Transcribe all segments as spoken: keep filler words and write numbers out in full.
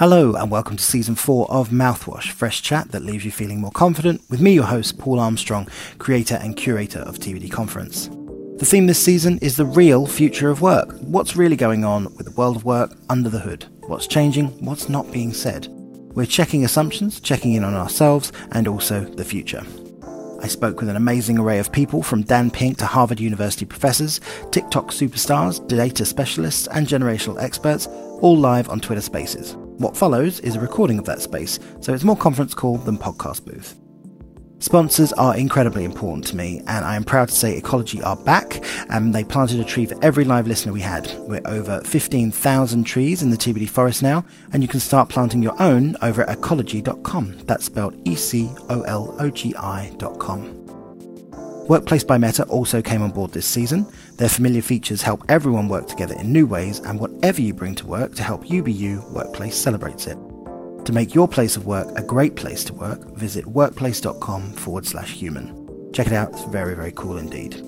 Hello and welcome to Season four of Mouthwash, fresh chat that leaves you feeling more confident, with me, your host, Paul Armstrong, creator and curator of T B D Conference. The theme this season is the real future of work. What's really going on with the world of work under the hood? What's changing? What's not being said? We're checking assumptions, checking in on ourselves, and also the future. I spoke with an amazing array of people, from Dan Pink to Harvard University professors, TikTok superstars, data specialists, and generational experts, all live on Twitter Spaces. What follows is a recording of that space, so it's more conference call than podcast booth. Sponsors are incredibly important to me, and I am proud to say Ecologi are back, and they planted a tree for every live listener we had. We're over fifteen thousand trees in the T B D forest now, and you can start planting your own over at ecologi dot com. That's spelled E C O L O G I dot com. Workplace by Meta also came on board this season. Their familiar features help everyone work together in new ways, and whatever you bring to work to help you be you, Workplace celebrates it. To make your place of work a great place to work, visit workplace dot com forward slash human. Check it out, it's very, very cool indeed.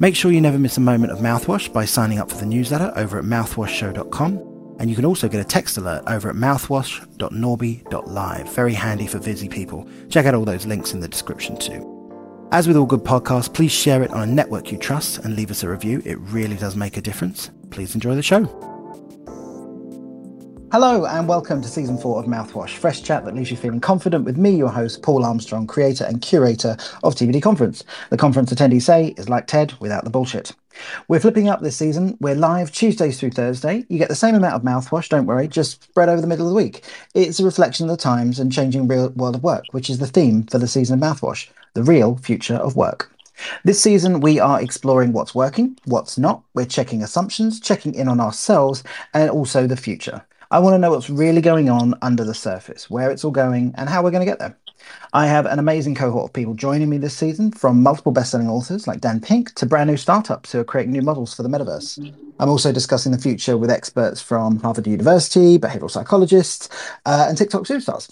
Make sure you never miss a moment of Mouthwash by signing up for the newsletter over at mouthwash show dot com, and you can also get a text alert over at mouthwash dot norby dot live. Very handy for busy people. Check out all those links in the description too. As with all good podcasts, please share it on a network you trust and leave us a review. It really does make a difference. Please enjoy the show. Hello and welcome to Season four of Mouthwash, fresh chat that leaves you feeling confident, with me, your host, Paul Armstrong, creator and curator of T B D Conference. The conference attendees say is like TED without the bullshit. We're flipping up this season. We're live Tuesdays through Thursday. You get the same amount of Mouthwash, don't worry, just spread over the middle of the week. It's a reflection of the times and changing real world of work, which is the theme for the season of Mouthwash, the real future of work. This season, we are exploring what's working, what's not. We're checking assumptions, checking in on ourselves, and also the future. I want to know what's really going on under the surface, where it's all going, and how we're going to get there. I have an amazing cohort of people joining me this season, from multiple best-selling authors like Dan Pink to brand new startups who are creating new models for the metaverse. I'm also discussing the future with experts from Harvard University, behavioral psychologists, uh, and TikTok superstars.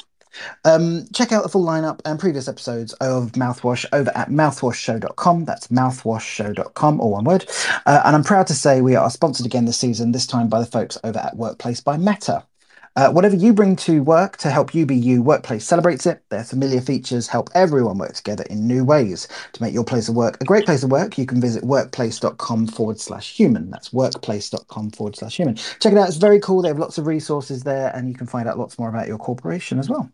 Um, check out the full lineup and previous episodes of Mouthwash over at mouthwash show dot com. That's mouthwash show dot com, all one word. Uh, and I'm proud to say we are sponsored again this season, this time by the folks over at Workplace by Meta. Uh, whatever you bring to work to help you be you, Workplace celebrates it. Their familiar features help everyone work together in new ways. To make your place of work a great place of work, you can visit workplace dot com forward slash human. That's workplace dot com forward slash human. Check it out. It's very cool. They have lots of resources there, and you can find out lots more about your corporation as well.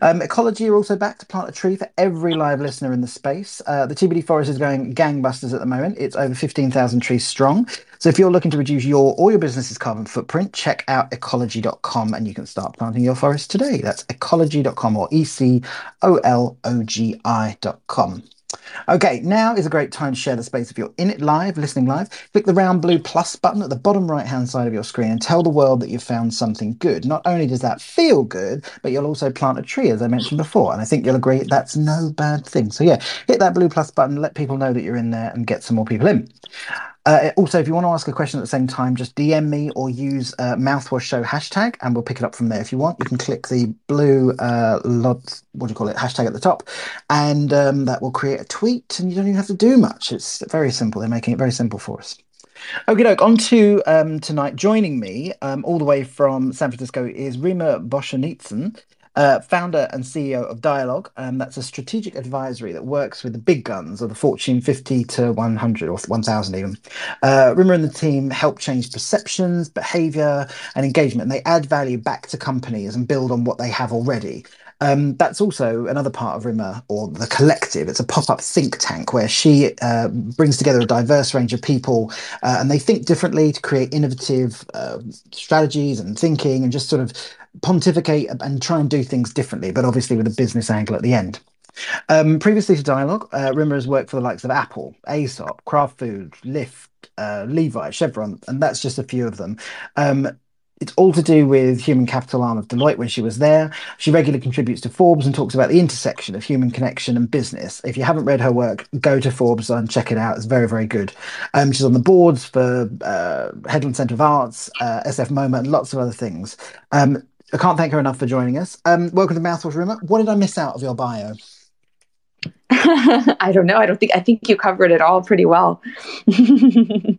Um, Ecologi are also back to plant a tree for every live listener in the space. Uh, the T B D Forest is going gangbusters at the moment. It's over fifteen thousand trees strong. So if you're looking to reduce your or your business's carbon footprint, check out ecologi dot com. And you can start planting your forest today. That's ecologi dot com or E C O L O G I dot com. Okay, now is a great time to share the space if you're in it live, listening live. Click the round blue plus button at the bottom right-hand side of your screen and tell the world that you've found something good. Not only does that feel good, but you'll also plant a tree, as I mentioned before. And I think you'll agree that's no bad thing. So yeah, hit that blue plus button, let people know that you're in there, and get some more people in. Uh, also, if you want to ask a question at the same time, just D M me or use uh, Mouthwash Show hashtag, and we'll pick it up from there. If you want, you can click the blue, uh, lot, what do you call it, hashtag at the top, and um, that will create a tweet, and you don't even have to do much. It's very simple. They're making it very simple for us. Okie doke, on to um, tonight. Joining me um, all the way from San Francisco is Rima Boschanitsyn, Uh, founder and C E O of Dialogue, and um, that's a strategic advisory that works with the big guns of the Fortune fifty to one hundred or one thousand even. Uh, Rima and the team help change perceptions, behavior, and engagement. And they add value back to companies and build on what they have already. Um, that's also another part of Rima, or the collective. It's a pop-up think tank where she uh, brings together a diverse range of people, uh, and they think differently to create innovative uh, strategies and thinking, and just sort of pontificate and try and do things differently, but obviously with a business angle at the end. Um, previously to Dialogue, uh, Rima has worked for the likes of Apple, Aesop, Kraft Foods, Lyft, uh, Levi, Chevron, and that's just a few of them. Um, It's all to do with human capital arm of Deloitte when she was there. She regularly contributes to Forbes and talks about the intersection of human connection and business. If you haven't read her work, go to Forbes and check it out. It's very, very good. Um, she's on the boards for uh, Headland Center of Arts, uh, S F MOMA, and lots of other things. Um, I can't thank her enough for joining us. Um, welcome to Mouthwash, Rima. What did I miss out of your bio? I don't know. I don't think, I think you covered it all pretty well.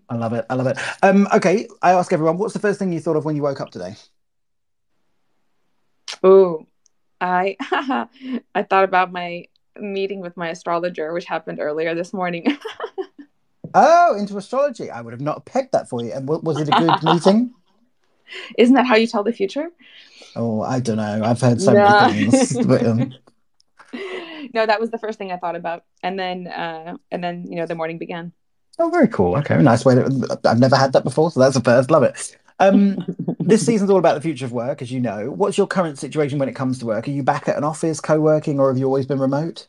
I love it. I love it. Um, okay. I ask everyone, what's the first thing you thought of when you woke up today? Oh, I I thought about my meeting with my astrologer, which happened earlier this morning. Oh, into astrology. I would have not pegged that for you. And was it a good meeting? Isn't that how you tell the future? Oh, I don't know. I've heard so no. many things. But, um... no, that was the first thing I thought about. And then, uh, and then you know, the morning began. Oh, very cool. Okay, nice way. To... I've never had that before, so that's a first. Love it. Um, this season's all about the future of work, as you know. What's your current situation when it comes to work? Are you back at an office, co-working, or have you always been remote?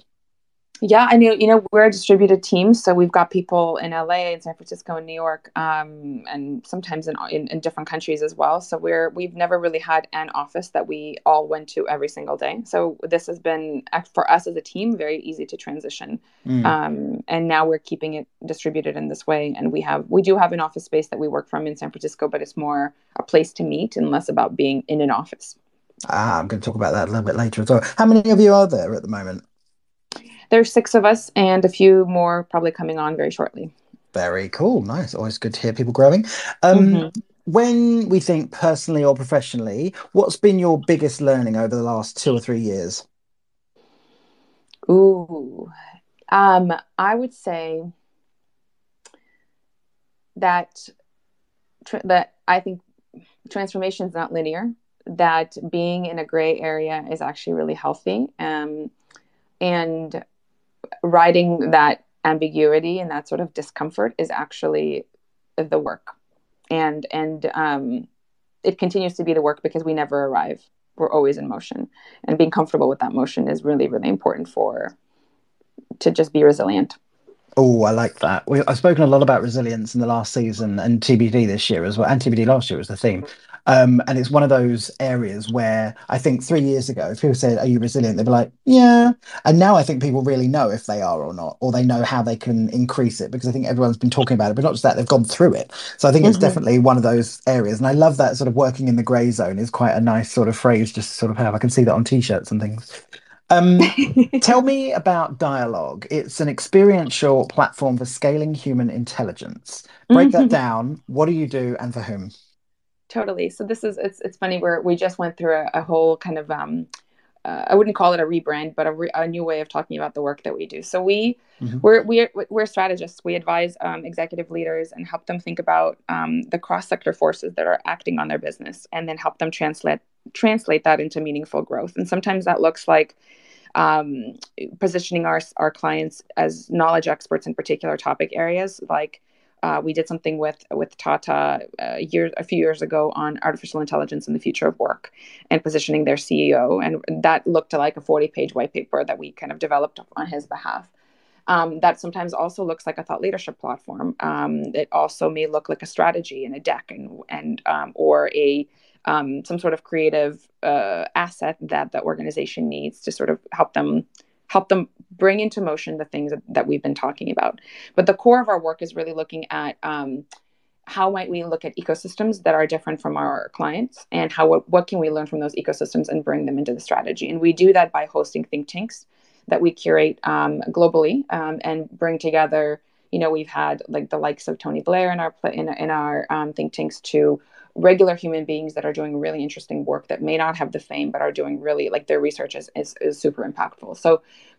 Yeah, I know. You know, we're a distributed team, so we've got people in L A and San Francisco and New York, um, and sometimes in, in in different countries as well. So we're we've never really had an office that we all went to every single day. So this has been for us as a team very easy to transition. Mm. Um, and now we're keeping it distributed in this way. And we have we do have an office space that we work from in San Francisco, but it's more a place to meet and less about being in an office. Ah, I'm going to talk about that a little bit later as well. How many of you are there at the moment? There's six of us and a few more probably coming on very shortly. Very cool. Nice. Always good to hear people growing. Um, mm-hmm. When we think personally or professionally, what's been your biggest learning over the last two or three years? Ooh, um, I would say that, tr- that I think transformation is not linear, that being in a gray area is actually really healthy. Um, and riding that ambiguity and that sort of discomfort is actually the work, and and um, it continues to be the work because we never arrive. We're always in motion, and being comfortable with that motion is really, really important for to just be resilient. Oh, I like that. We, I've spoken a lot about resilience in the last season, and T B D this year as well, and T B D last year was the theme. Um, and it's one of those areas where I think three years ago, if people said, are you resilient? They'd be like, yeah. And now I think people really know if they are or not, or they know how they can increase it, because I think everyone's been talking about it, but not just that, they've gone through it. So I think mm-hmm. it's definitely one of those areas. And I love that sort of working in the grey zone is quite a nice sort of phrase just to sort of have. I can see that on T-shirts and things. Um, tell me about Dialogue. It's an experiential platform for scaling human intelligence. Break mm-hmm. that down. What do you do and for whom? Totally. So this is, it's it's funny, we're, we just went through a, a whole kind of, um, uh, I wouldn't call it a rebrand, but a, re, a new way of talking about the work that we do. So we, mm-hmm. we're, we're, we're strategists. We advise um, executive leaders and help them think about um, the cross-sector forces that are acting on their business, and then help them translate, translate that into meaningful growth. And sometimes that looks like um, positioning our, our clients as knowledge experts in particular topic areas. Like Uh, we did something with with Tata uh, years, a few years ago on artificial intelligence and the future of work, and positioning their C E O. And that looked like a forty-page white paper that we kind of developed on his behalf. Um, that sometimes also looks like a thought leadership platform. Um, it also may look like a strategy and a deck, and and um, or a um, some sort of creative uh, asset that the organization needs to sort of help them. help them bring into motion the things that, that we've been talking about. But the core of our work is really looking at um, how might we look at ecosystems that are different from our clients, and how what, what can we learn from those ecosystems and bring them into the strategy. And we do that by hosting think tanks that we curate um, globally um, and bring together, you know, we've had like the likes of Tony Blair in our, in, in our um, think tanks to regular human beings that are doing really interesting work that may not have the fame, but are doing really, like, their research is, is, is super impactful. So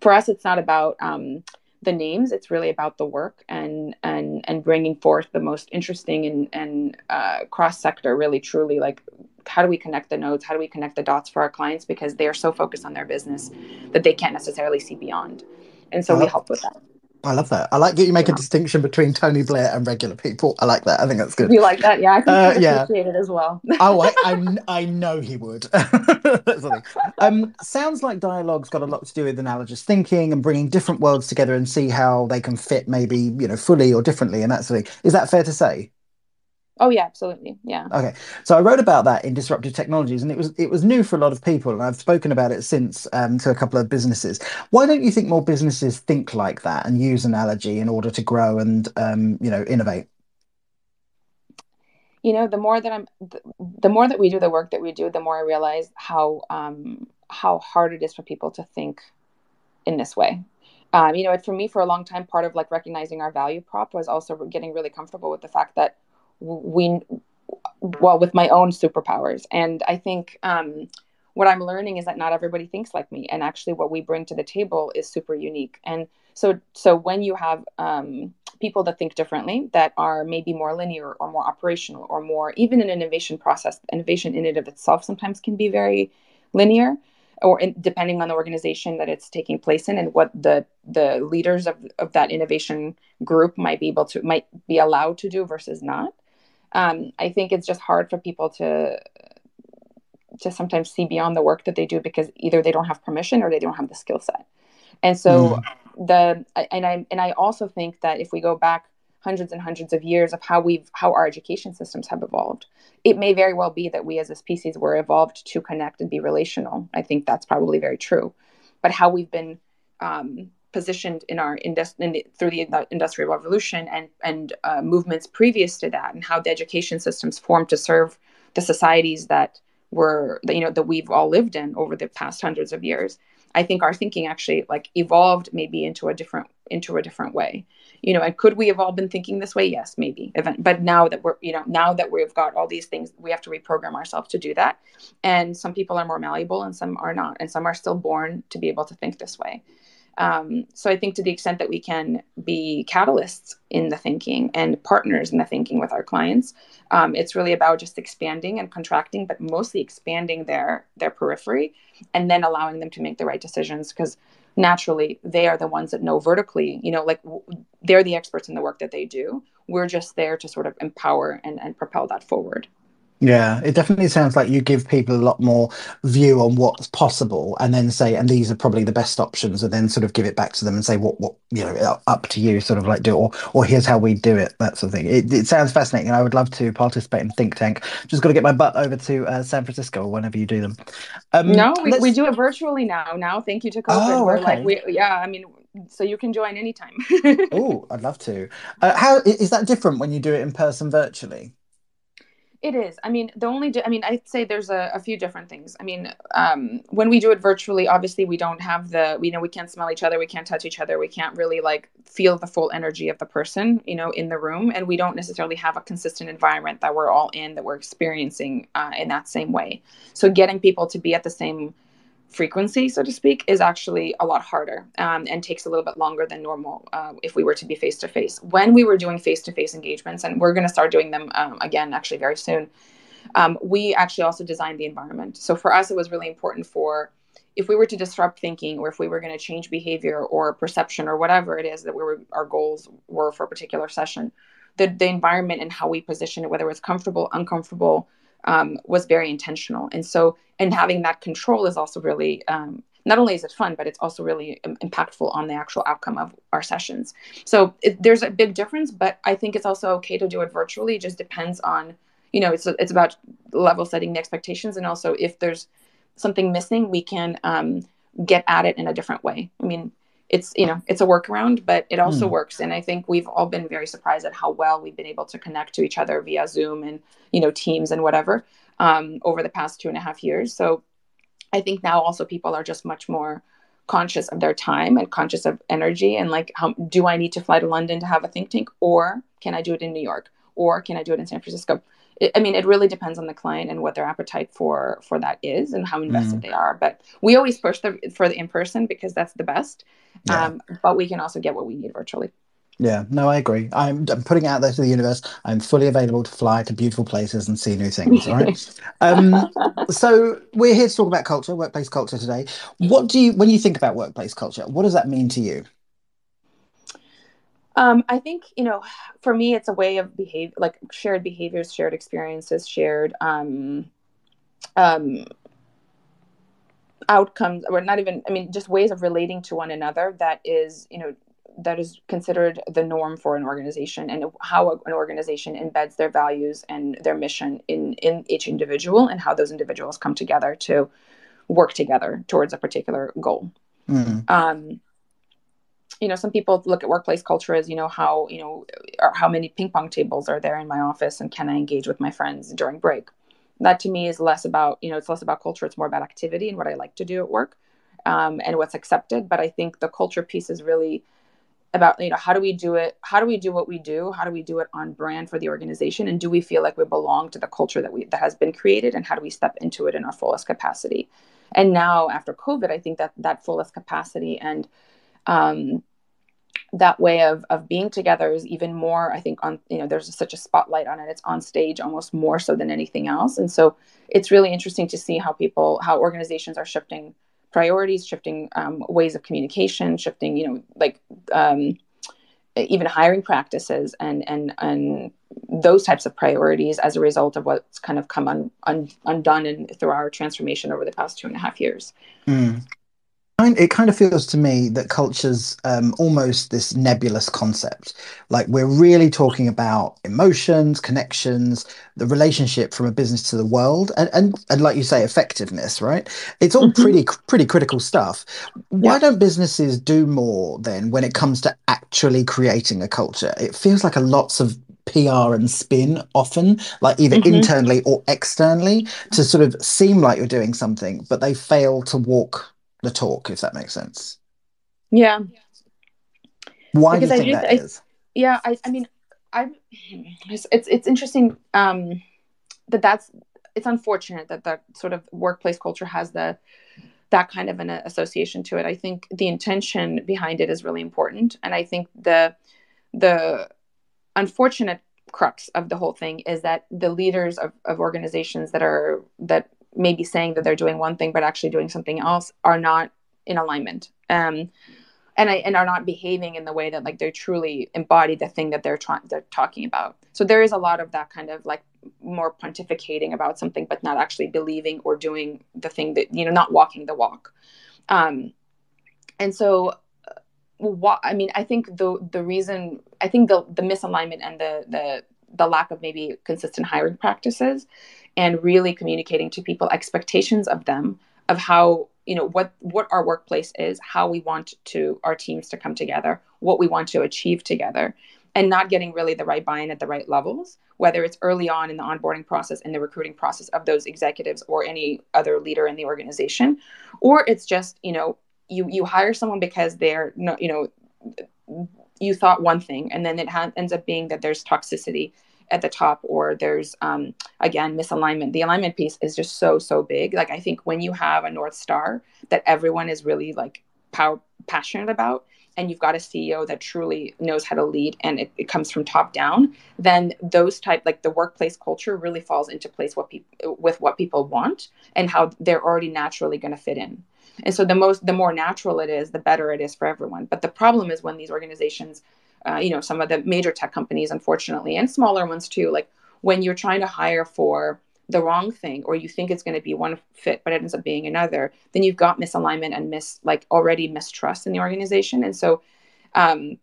for us, it's not about um, the names. It's really about the work and, and, and bringing forth the most interesting and, and uh, cross-sector, really, truly, like, how do we connect the nodes? How do we connect the dots for our clients? Because they are so focused on their business that they can't necessarily see beyond. And so we help with that. I love that. I like that you make yeah. a distinction between Tony Blair and regular people. I like that. I think that's good. You like that? Yeah, I can uh, yeah. appreciate it as well. oh, I, I, I know he would. That's the thing. Um, sounds like Dialogue's got a lot to do with analogous thinking and bringing different worlds together and see how they can fit, maybe, you know, fully or differently, and that sort of thing. Is that fair to say? Oh, yeah, absolutely. Yeah. OK, so I wrote about that in Disruptive Technologies, and it was it was new for a lot of people. And I've spoken about it since um, to a couple of businesses. Why don't you think more businesses think like that and use analogy in order to grow and, um, you know, innovate? You know, the more that I'm the, the more that we do the work that we do, the more I realize how um, how hard it is for people to think in this way. Um, you know, it, for me, for a long time, part of like recognizing our value prop was also getting really comfortable with the fact that we well with my own superpowers. And I think um what I'm learning is that not everybody thinks like me. And actually what we bring to the table is super unique. And so so when you have um, people that think differently, that are maybe more linear or more operational or more, even in an innovation process, innovation in and of itself sometimes can be very linear, or in, depending on the organization that it's taking place in and what the the leaders of, of that innovation group might be able to, might be allowed to do versus not. Um, I think it's just hard for people to to sometimes see beyond the work that they do because either they don't have permission or they don't have the skill set. And so mm. the, and I, and I also think that if we go back hundreds and hundreds of years of how we've, how our education systems have evolved, it may very well be that we as a species were evolved to connect and be relational. I think that's probably very true, but how we've been um, positioned in our industry, in the, through the Industrial Revolution and, and uh, movements previous to that, and how the education systems formed to serve the societies that were, you know, that we've all lived in over the past hundreds of years. I think our thinking actually like evolved maybe into a different, into a different way, you know, and could we have all been thinking this way? Yes, maybe. But now that we're, you know, now that we've got all these things, we have to reprogram ourselves to do that. And some people are more malleable and some are not, and some are still born to be able to think this way. Um, so I think to the extent that we can be catalysts in the thinking and partners in the thinking with our clients, um, it's really about just expanding and contracting, but mostly expanding their their periphery and then allowing them to make the right decisions, because naturally they are the ones that know vertically, you know, like w- they're the experts in the work that they do. We're just there to sort of empower and, and propel that forward. Yeah, it definitely sounds like you give people a lot more view on what's possible and then say, and these are probably the best options, and then sort of give it back to them and say, what, what, you know, up to you, sort of like do, or, or here's how we do it, that sort of thing. It, it sounds fascinating, and I would love to participate in Think Tank. Just got to get my butt over to uh, San Francisco or whenever you do them. Um, no, we, we do it virtually now. Now, thank you to COVID. Oh, we're okay. like, we, yeah, I mean, so you can join anytime. Oh, I'd love to. Uh, how is that different when you do it in person virtually? It is. I mean, the only, I mean, I'd say there's a, a few different things. I mean, um, when we do it virtually, obviously we don't have the, you know, we can't smell each other. We can't touch each other. We can't really like feel the full energy of the person, you know, in the room. And we don't necessarily have a consistent environment that we're all in, that we're experiencing uh, in that same way. So getting people to be at the same frequency, so to speak, is actually a lot harder um, and takes a little bit longer than normal uh, if we were to be face-to-face. When we were doing face-to-face engagements, and we're going to start doing them um, again actually very soon, um, we actually also designed the environment. So for us, it was really important for, if we were to disrupt thinking, or if we were going to change behavior or perception or whatever it is that we were, our goals were for a particular session, the, the environment and how we positioned it, whether it was comfortable, uncomfortable, Um, was very intentional. And so, and having that control is also really, um, not only is it fun, but it's also really um, impactful on the actual outcome of our sessions. So it, there's a big difference, but I think it's also okay to do it virtually. It just depends on, you know, it's, it's about level setting the expectations. And also if there's something missing, we can um, get at it in a different way. I mean, it's, you know, it's a workaround, but it also mm. works. And I think we've all been very surprised at how well we've been able to connect to each other via Zoom and, you know, Teams and whatever um, over the past two and a half years. So I think now also people are just much more conscious of their time and conscious of energy and like, how, do I need to fly to London to have a think tank, or can I do it in New York, or can I do it in San Francisco? I mean, it really depends on the client and what their appetite for for that is and how invested mm. they are. But we always push the, for the in-person because that's the best. Yeah. Um, but we can also get what we need virtually. Yeah, no, I agree. I'm, I'm putting it out there to the universe. I'm fully available to fly to beautiful places and see new things. All right. um, so we're here to talk about culture, workplace culture today. What do you, when you think about workplace culture, what does that mean to you? Um, I think, you know, for me, it's a way of behave, like shared behaviors, shared experiences, shared um, um, outcomes, or not even, I mean, just ways of relating to one another that is, you know, that is considered the norm for an organization, and how an organization embeds their values and their mission in, in each individual, and how those individuals come together to work together towards a particular goal. Mm-hmm. Um You know, some people look at workplace culture as, you know, how, you know, or how many ping pong tables are there in my office, and can I engage with my friends during break? That to me is less about, you know, it's less about culture. It's more about activity and what I like to do at work um, and what's accepted. But I think the culture piece is really about, you know, how do we do it? How do we do what we do? How do we do it on brand for the organization? And do we feel like we belong to the culture that we that has been created? And how do we step into it in our fullest capacity? And now after COVID, I think that that fullest capacity and um, that way of of being together is even more, I think, on, you know, there's such a spotlight on it. It's on stage almost more so than anything else. And so it's really interesting to see how people, how organizations are shifting priorities, shifting um, ways of communication, shifting, you know, like um, even hiring practices and, and, and those types of priorities as a result of what's kind of come un, un, undone in, through our transformation over the past two and a half years. Mm. It kind of feels to me that culture's um, almost this nebulous concept. Like we're really talking about emotions, connections, the relationship from a business to the world, and and, and like you say, effectiveness, right? It's all mm-hmm. pretty pretty critical stuff. Why yeah. don't businesses do more then when it comes to actually creating a culture? It feels like a lots of P R and spin often, like either mm-hmm. internally or externally, to sort of seem like you're doing something, but they fail to walk the talk, if that makes sense. Yeah. Why because do you think I do, that I, is? Yeah, I, I mean, I it's it's interesting um, that that's it's unfortunate that that sort of workplace culture has the that kind of an association to it. I think the intention behind it is really important, and I think the the unfortunate crux of the whole thing is that the leaders of, of organizations that are that. maybe saying that they're doing one thing, but actually doing something else are not in alignment um, and I, and are not behaving in the way that like they truly embody the thing that they're trying, they're talking about. So there is a lot of that kind of like more pontificating about something, but not actually believing or doing the thing that, you know, not walking the walk. Um, and so what, I mean, I think the, the reason, I think the, the misalignment and the, the, the lack of maybe consistent hiring practices and really communicating to people expectations of them, of how, you know, what, what our workplace is, how we want to our teams to come together, what we want to achieve together, and not getting really the right buy-in at the right levels, whether it's early on in the onboarding process and the recruiting process of those executives or any other leader in the organization, or it's just, you know, you, you hire someone because they're not, you know, you thought one thing, and then it ha- ends up being that there's toxicity at the top, or there's, um, again, misalignment. The alignment piece is just so, so big. Like, I think when you have a North Star that everyone is really like pow- passionate about, and you've got a C E O that truly knows how to lead, and it, it comes from top down, then those type, like the workplace culture really falls into place what people with what people want and how they're already naturally going to fit in. And so the most, the more natural it is, the better it is for everyone. But the problem is when these organizations, uh, you know, some of the major tech companies, unfortunately, and smaller ones too, like when you're trying to hire for the wrong thing, or you think it's going to be one fit, but it ends up being another, then you've got misalignment and mis like already mistrust in the organization. And so um,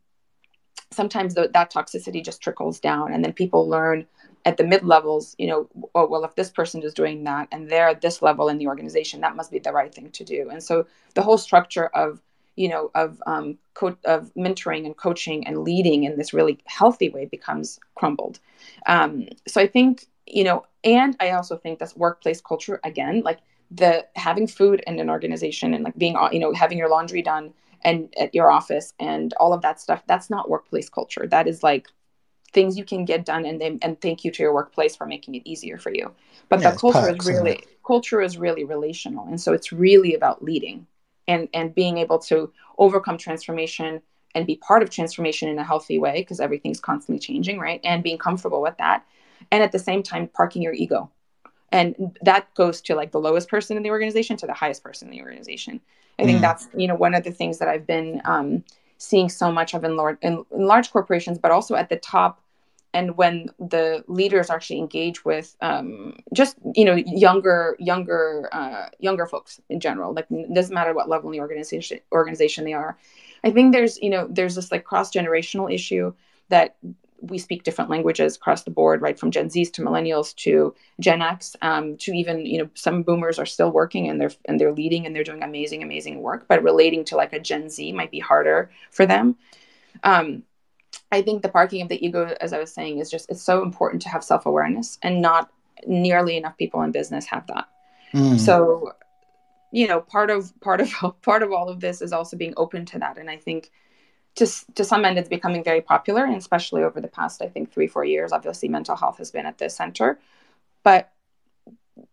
sometimes the, that toxicity just trickles down, and then people learn at the mid levels, you know, oh, well, if this person is doing that and they're at this level in the organization, that must be the right thing to do. And so the whole structure of, you know, of, um, co- of mentoring and coaching and leading in this really healthy way becomes crumbled. Um, so I think, you know, and I also think that's workplace culture, again, like the having food in an organization and like being, you know, having your laundry done and at your office and all of that stuff, that's not workplace culture. That is like, things you can get done, and they, and thank you to your workplace for making it easier for you. But yeah, the culture perks, is really culture is really relational, and so it's really about leading and and being able to overcome transformation and be part of transformation in a healthy way, because everything's constantly changing, right? And being comfortable with that, and at the same time parking your ego, and that goes to like the lowest person in the organization to the highest person in the organization. I mm. think that's, you know, one of the things that I've been um, seeing so much of in large, in, in large corporations, but also at the top. And when the leaders actually engage with um, just, you know, younger, younger, uh, younger folks in general, like it doesn't matter what level in the organization organization they are. I think there's, you know, there's this like cross-generational issue that we speak different languages across the board, right? From Gen Zs to millennials to Gen X um, to even, you know, some boomers are still working and they're, and they're leading and they're doing amazing, amazing work, but relating to like a Gen Z might be harder for them. Um, I think the parking of the ego, as I was saying, is just, it's so important to have self-awareness, and not nearly enough people in business have that. Mm. So, you know, part of, part of, part of all of this is also being open to that. And I think to, to some end, it's becoming very popular, and especially over the past, I think, three, four years, obviously, mental health has been at the center. But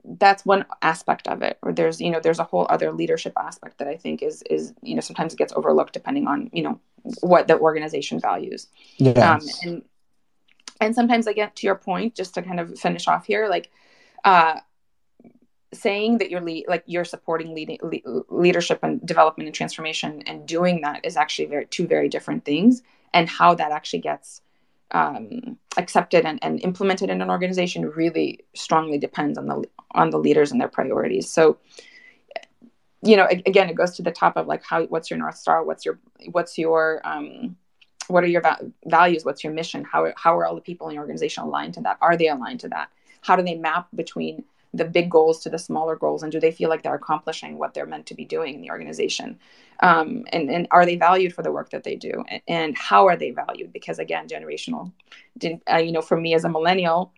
that's one aspect of it. Or there's, you know, there's a whole other leadership aspect that I think is, is, you know, sometimes it gets overlooked depending on, you know, what the organization values. Yes. Um, and, and sometimes, again, to your point, just to kind of finish off here, like, uh, saying that you're le- like you're supporting leading le- leadership and development and transformation, and doing that is actually very two very different things. And how that actually gets um, accepted and, and implemented in an organization really strongly depends on the on the leaders and their priorities. So, you know, again, it goes to the top of like how what's your North Star, what's your what's your um, what are your va- values, what's your mission, how how are all the people in your organization aligned to that? Are they aligned to that? How do they map between the big goals to the smaller goals, and do they feel like they're accomplishing what they're meant to be doing in the organization? Um, and, and are they valued for the work that they do? And, and how are they valued? Because again, generational, didn't, uh, you know, for me as a millennial,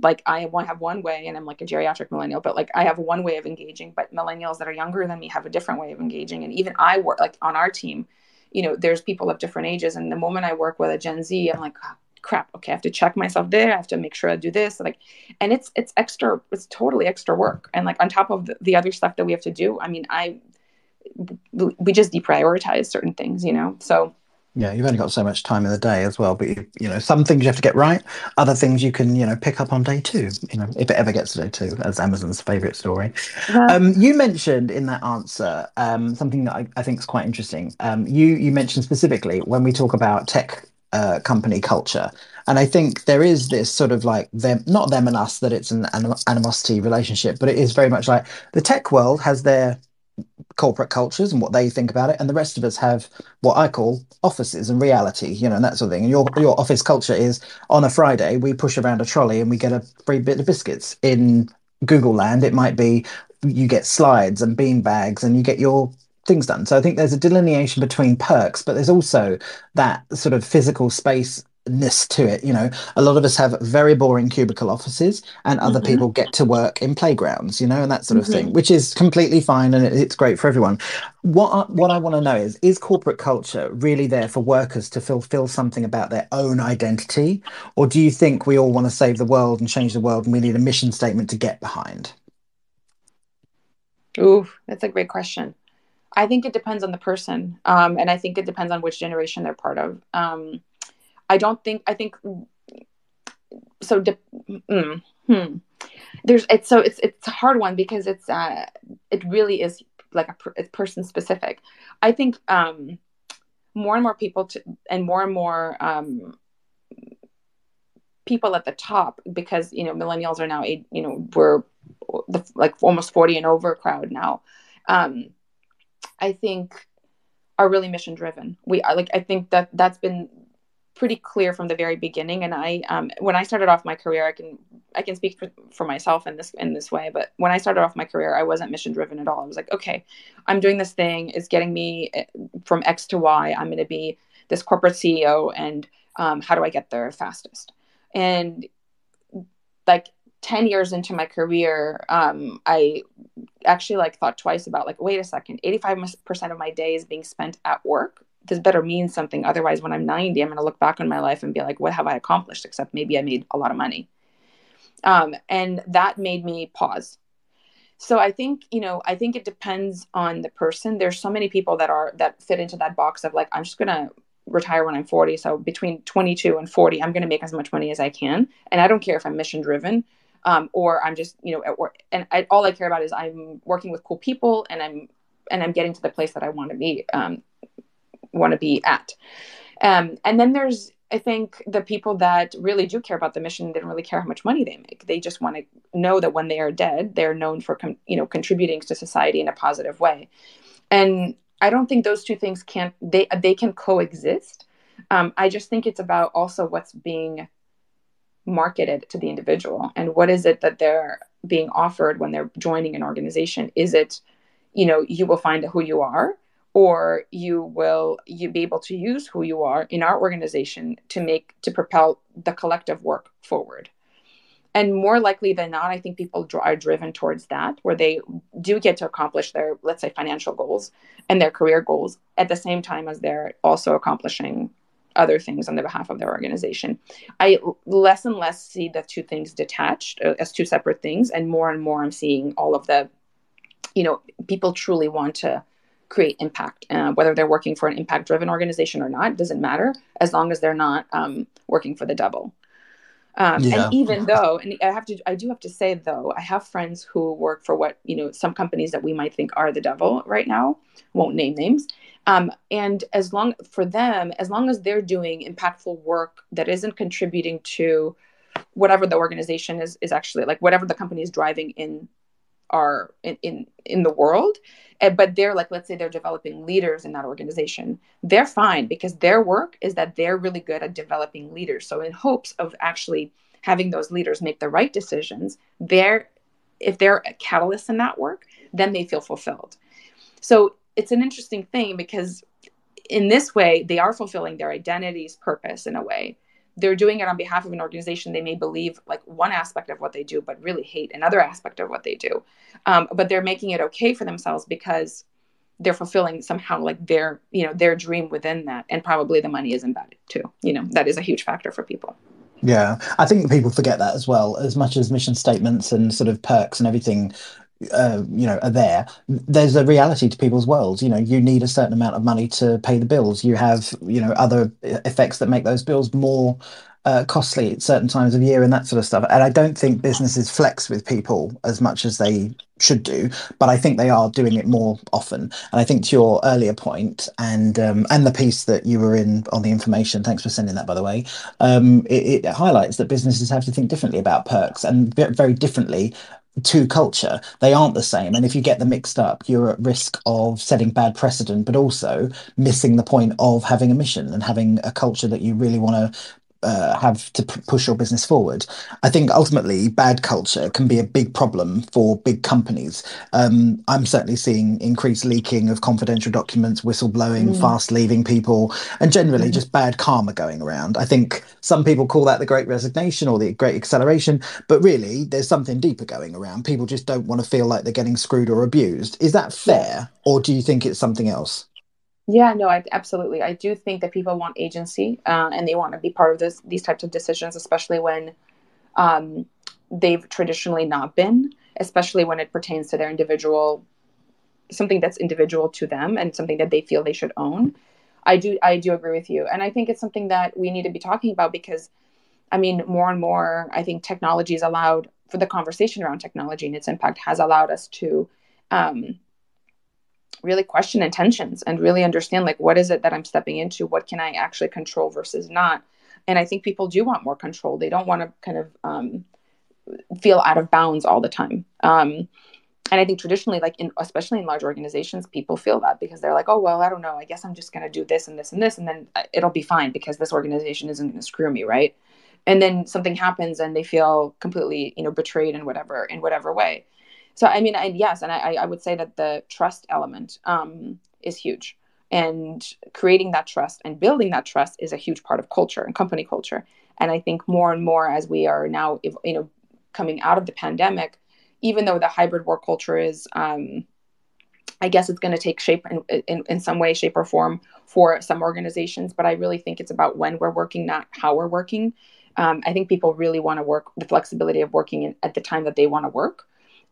like I have one way, and I'm like a geriatric millennial, but like I have one way of engaging, but millennials that are younger than me have a different way of engaging. And even I work like on our team, you know, there's people of different ages. And the moment I work with a Gen Z, I'm like, oh, crap, okay, I have to check myself there. I have to make sure I do this. Like, and it's, it's extra, it's totally extra work. And like, on top of the, the other stuff that we have to do, I mean, I, we just deprioritize certain things, you know? So. Yeah. You've only got so much time in the day as well, but you, you know, some things you have to get right. Other things you can, you know, pick up on day two, you know, if it ever gets to day two, as Amazon's favorite story. Yeah. Um, you mentioned in that answer, um, something that I, I think is quite interesting. Um, you, you mentioned specifically when we talk about tech, Uh, company culture. And I think there is this sort of like them, not them and us, that it's an anim- animosity relationship, but it is very much like the tech world has their corporate cultures and what they think about it. And the rest of us have what I call offices and reality, you know, and that sort of thing. And your, your office culture is on a Friday, we push around a trolley and we get a free bit of biscuits. In Google land, it might be you get slides and bean bags and you get your things done. So I think there's a delineation between perks, but there's also that sort of physical spaceness to it. You know, a lot of us have very boring cubicle offices, and other mm-hmm. people get to work in playgrounds, you know, and that sort of mm-hmm. thing, which is completely fine, and it, it's great for everyone. What I, what I want to know is, is corporate culture really there for workers to fulfill something about their own identity? Or do you think we all want to save the world and change the world, and we need a mission statement to get behind? Ooh, that's a great question. I think it depends on the person. Um, and I think it depends on which generation they're part of. Um, I don't think, I think, so de- mm, hmm. there's, it's, so it's, it's a hard one because it's, uh, it really is like a per- it's person specific. I think um, more and more people to, and more and more um, people at the top, because, you know, millennials are now, eight, you know, we're the, like almost forty and over crowd now. Um, I think are really mission driven. We are like, I think that that's been pretty clear from the very beginning. And I, um, when I started off my career, I can, I can speak for, for myself in this, in this way, but when I started off my career, I wasn't mission driven at all. I was like, okay, I'm doing this thing. It's getting me from X to Y. I'm going to be this corporate C E O. And, um, how do I get there fastest? And like, ten years into my career, um, I actually like thought twice about like, wait a second, eighty-five percent of my day is being spent at work. This better mean something. Otherwise, when I'm ninety, I'm going to look back on my life and be like, what have I accomplished? Except maybe I made a lot of money. Um, and that made me pause. So I think, you know, I think it depends on the person. There's so many people that are, that fit into that box of like, I'm just going to retire when I'm forty. So between twenty-two and forty, I'm going to make as much money as I can. And I don't care if I'm mission driven. Um, or I'm just, you know, at work, and I, all I care about is I'm working with cool people, and I'm, and I'm getting to the place that I want to be, um, want to be at. Um, and then there's, I think, the people that really do care about the mission. They don't really care how much money they make. They just want to know that when they are dead, they're known for, com- you know, contributing to society in a positive way. And I don't think those two things can, they, they can coexist. Um, I just think it's about also what's being marketed to the individual, and what is it that they're being offered when they're joining an organization. Is it, you know, you will find who you are, or you will you be able to use who you are in our organization to make to propel the collective work forward. And more likely than not, I think people are driven towards that, where they do get to accomplish their, let's say, financial goals and their career goals at the same time as they're also accomplishing other things on the behalf of their organization. I less and less see the two things detached as two separate things. And more and more I'm seeing all of the, you know, people truly want to create impact, uh, whether they're working for an impact-driven organization or not, doesn't matter, as long as they're not um, working for the devil. Um, yeah. And even though, and I have to, I do have to say though, I have friends who work for what, you know, some companies that we might think are the devil right now, won't name names. Um, and as long for them, as long as they're doing impactful work that isn't contributing to whatever the organization is, is actually like whatever the company is driving in our, in, in, in the world. And, but they're like, let's say they're developing leaders in that organization. They're fine because their work is that they're really good at developing leaders. So in hopes of actually having those leaders make the right decisions, they're, if they're a catalyst in that work, then they feel fulfilled. So it's an interesting thing because in this way, they are fulfilling their identity's purpose in a way. They're doing it on behalf of an organization. They may believe like one aspect of what they do, but really hate another aspect of what they do. Um, but they're making it okay for themselves because they're fulfilling somehow like their, you know, their dream within that. And probably the money is embedded too. You know, that is a huge factor for people. Yeah. I think people forget that as well. As much as mission statements and sort of perks and everything, Uh, you know, are there, there's a reality to people's worlds. You know, you need a certain amount of money to pay the bills. You have, you know, other effects that make those bills more uh, costly at certain times of year and that sort of stuff. And I don't think businesses flex with people as much as they should do, but I think they are doing it more often. And I think to your earlier point and um, and the piece that you were in on the information, thanks for sending that, by the way, um, it, it highlights that businesses have to think differently about perks and very differently to culture. They aren't the same, and if you get them mixed up, you're at risk of setting bad precedent, but also missing the point of having a mission and having a culture that you really want to uh, have to p- push your business forward. I think ultimately bad culture can be a big problem for big companies. um I'm certainly seeing increased leaking of confidential documents, whistleblowing, mm. fast leaving people, and generally mm. just bad karma going around. I think some people call that the great resignation or the great acceleration, but really there's something deeper going around. People just don't want to feel like they're getting screwed or abused. Is that fair, or do you think it's something else? Yeah, no, I, absolutely. I do think that people want agency uh, and they want to be part of this, these types of decisions, especially when um, they've traditionally not been, especially when it pertains to their individual, something that's individual to them and something that they feel they should own. I do I do agree with you. And I think it's something that we need to be talking about because, I mean, more and more, I think technology has allowed, for the conversation around technology and its impact has allowed us to um, really question intentions and really understand, like, what is it that I'm stepping into? What can I actually control versus not? And I think people do want more control. They don't want to kind of um, feel out of bounds all the time. Um, and I think traditionally, like, in, especially in large organizations, people feel that because they're like, oh, well, I don't know. I guess I'm just going to do this and this and this, and then it'll be fine because this organization isn't going to screw me, right? And then something happens and they feel completely, you know, betrayed in whatever, in whatever way. So, I mean, and yes, and I, I would say that the trust element um, is huge. And creating that trust and building that trust is a huge part of culture and company culture. And I think more and more as we are now, you know, coming out of the pandemic, even though the hybrid work culture is, um, I guess it's going to take shape in, in, in some way, shape or form for some organizations. But I really think it's about when we're working, not how we're working. Um, I think people really want to work, the flexibility of working in, at the time that they want to work.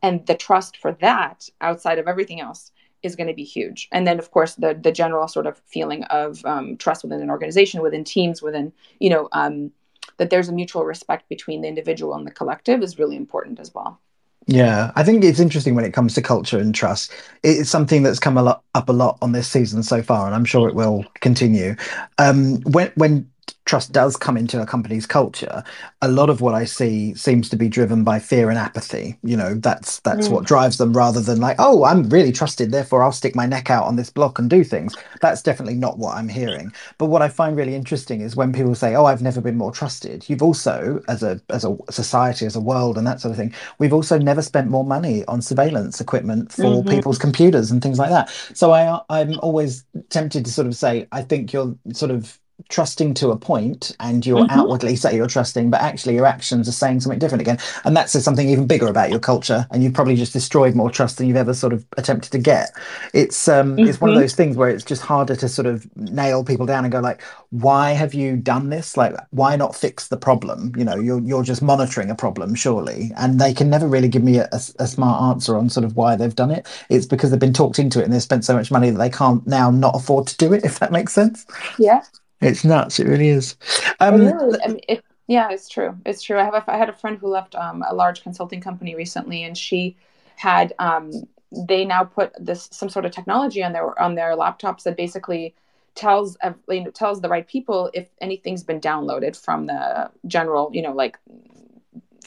And the trust for that outside of everything else is going to be huge. And then, of course, the the general sort of feeling of um, trust within an organization, within teams, within, you know, um, that there's a mutual respect between the individual and the collective is really important as well. Yeah, I think it's interesting when it comes to culture and trust. It's something that's come a lot, up a lot on this season so far, and I'm sure it will continue. Um, when when trust does come into a company's culture, a lot of what I see seems to be driven by fear and apathy. You know, that's that's mm. what drives them, rather than like, oh, I'm really trusted, therefore I'll stick my neck out on this block and do things. That's definitely not what I'm hearing. But what I find really interesting is when people say, oh, I've never been more trusted. You've also, as a as a society, as a world and that sort of thing, we've also never spent more money on surveillance equipment for mm-hmm. people's computers and things like that. So I I'm always tempted to sort of say, I think you're sort of trusting to a point, and you're mm-hmm. outwardly say you're trusting, but actually your actions are saying something different again. And that says something even bigger about your culture, and you've probably just destroyed more trust than you've ever sort of attempted to get. It's um, mm-hmm. it's one of those things where it's just harder to sort of nail people down and go like, why have you done this? Like, why not fix the problem? You know, you're you're just monitoring a problem, surely. And they can never really give me a, a, a smart answer on sort of why they've done it. It's because they've been talked into it and they've spent so much money that they can't now not afford to do it, if that makes sense. Yeah. It's nuts. It really is. Um, it really is. I mean, it, yeah, it's true. It's true. I have. A, I had a friend who left um, a large consulting company recently, and she had. Um, they now put this some sort of technology on their on their laptops that basically tells uh, you know, tells the right people if anything's been downloaded from the general, you know, like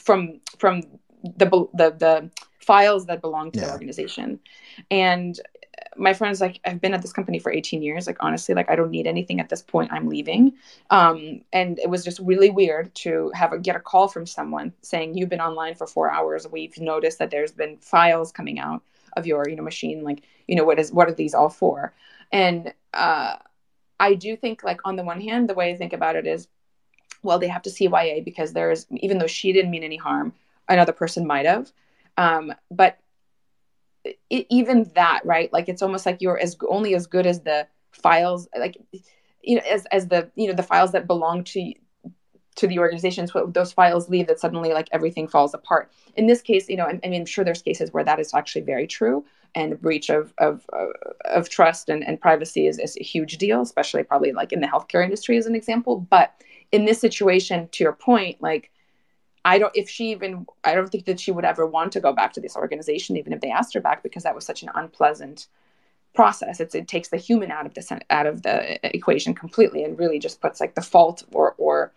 from from the the, the files that belong to yeah. the organization, and. My friend's like, I've been at this company for eighteen years. Like, honestly, like I don't need anything at this point. I'm leaving. Um, and it was just really weird to have a, get a call from someone saying, you've been online for four hours. We've noticed that there's been files coming out of your, you know, machine. Like, you know, what is, what are these all for? And uh, I do think like on the one hand, the way I think about it is, well, they have to C Y A because there's, even though she didn't mean any harm, another person might've. Um, but It, even that, right? Like, it's almost like you're as only as good as the files, like, you know, as, as the, you know, the files that belong to, to the organizations, what those files leave that suddenly like everything falls apart. In this case, you know, I, I mean, I'm sure there's cases where that is actually very true, and the breach of, of, uh, of trust and, and privacy is, is a huge deal, especially probably like in the healthcare industry as an example. But in this situation, to your point, like, I don't, if she even, I don't think that she would ever want to go back to this organization, even if they asked her back, because that was such an unpleasant process. It's, it takes the human out of the, out of the equation completely, and really just puts like the fault or, or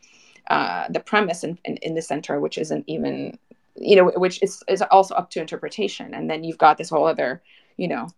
uh, the premise in, in, in the center, which isn't even, you know, which is, is also up to interpretation. And then you've got this whole other, you know,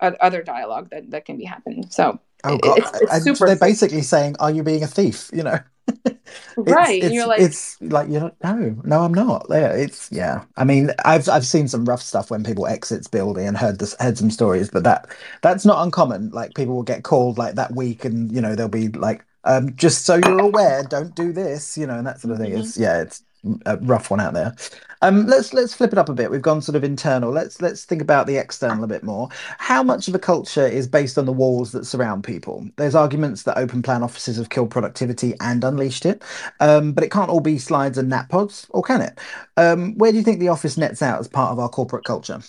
other dialogue that, that can be happening. So oh, God. It's, it's super. They're basically saying, are you being a thief? You know? It's, right, it's, you're like it's like you don't know. No, I'm not. Yeah, it's yeah. I mean, I've I've seen some rough stuff when people exits building and heard this heard some stories, but that that's not uncommon. Like, people will get called like that week, and you know they'll be like, um, just so you're aware, don't do this, you know, and that sort of thing. Mm-hmm. It's yeah, it's a rough one out there. Um, let's let's flip it up a bit. We've gone sort of internal. Let's let's think about the external a bit more. How much of a culture is based on the walls that surround people? There's arguments that open plan offices have killed productivity and unleashed it, um, but it can't all be slides and nap pods, or can it? Um, where do you think the office nets out as part of our corporate culture?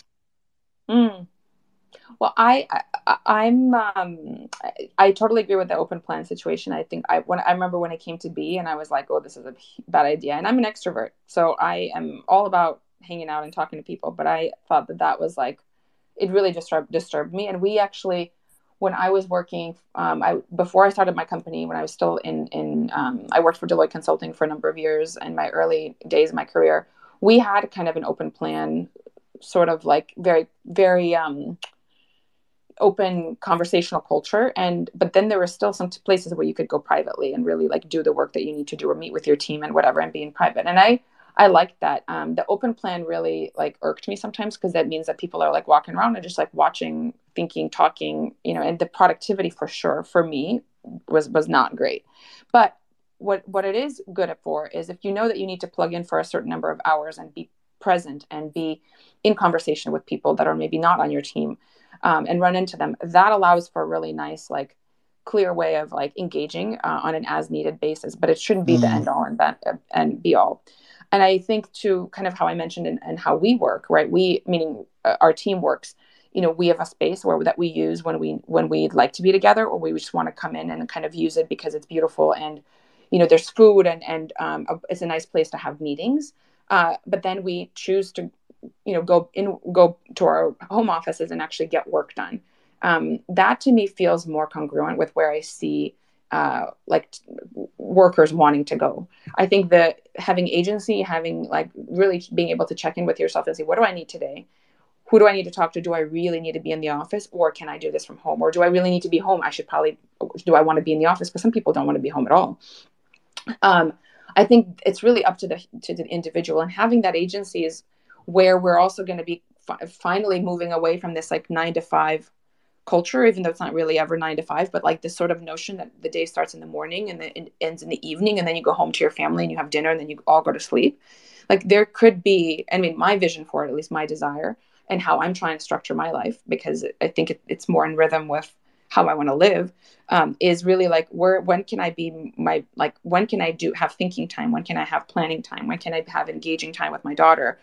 Mm. Well, I, I I'm um, I, I totally agree with the open plan situation. I think I when I remember when it came to be, and I was like, oh, this is a bad idea. And I'm an extrovert, so I am all about hanging out and talking to people. But I thought that that was like, it really disturbed disturbed me. And we actually, when I was working, um, I before I started my company, when I was still in in um, I worked for Deloitte Consulting for a number of years in my early days of my career. We had kind of an open plan, sort of like very very. Um, open conversational culture, and but then there were still some places where you could go privately and really like do the work that you need to do, or meet with your team and whatever, and be in private. And I I liked that. Um, the open plan really like irked me sometimes, because that means that people are like walking around and just like watching, thinking, talking, you know. And the productivity for sure for me was was not great. But what what it is good for is if you know that you need to plug in for a certain number of hours and be present and be in conversation with people that are maybe not on your team. Um, and run into them. That allows for a really nice, like, clear way of like engaging uh, on an as-needed basis. But it shouldn't be mm. the end-all and, uh, and be-all. And I think to kind of how I mentioned and, and how we work, right? We meaning uh, our team works. You know, we have a space where that we use when we when we'd like to be together, or we just want to come in and kind of use it because it's beautiful and you know there's food and and um, a, it's a nice place to have meetings. Uh, but then we choose to. you know, go in, go to our home offices and actually get work done. Um, that to me feels more congruent with where I see uh, like t- workers wanting to go. I think that having agency, having like really being able to check in with yourself and say, what do I need today? Who do I need to talk to? Do I really need to be in the office, or can I do this from home? Or do I really need to be home? I should probably, do I want to be in the office? Because some people don't want to be home at all. Um, I think it's really up to the, to the individual, and having that agency is where we're also going to be fi- finally moving away from this like nine to five culture, even though it's not really ever nine to five, but like this sort of notion that the day starts in the morning and then it ends in the evening, and then you go home to your family and you have dinner and then you all go to sleep. Like there could be, I mean, my vision for it, at least my desire and how I'm trying to structure my life, because I think it, it's more in rhythm with how I want to live, um, is really like, where, when can I be my, like, when can I do have thinking time? When can I have planning time? When can I have engaging time with my daughter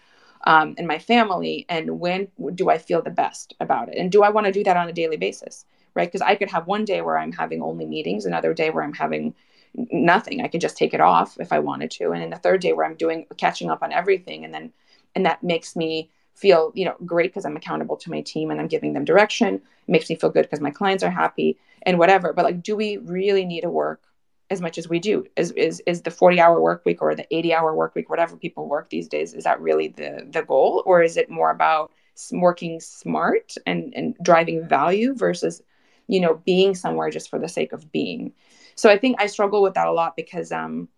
um, and my family? And when do I feel the best about it? And do I want to do that on a daily basis? Right? Because I could have one day where I'm having only meetings, another day where I'm having nothing. I could just take it off if I wanted to. And then the third day where I'm doing, catching up on everything. And then, and that makes me feel, you know, great because I'm accountable to my team and I'm giving them direction. It makes me feel good because my clients are happy and whatever. But like, do we really need to work as much as we do? Is is is the forty hour work week or the eighty hour work week, whatever people work these days, is that really the the goal? Or is it more about working smart and, and driving value versus, you know, being somewhere just for the sake of being? So I think I struggle with that a lot because um,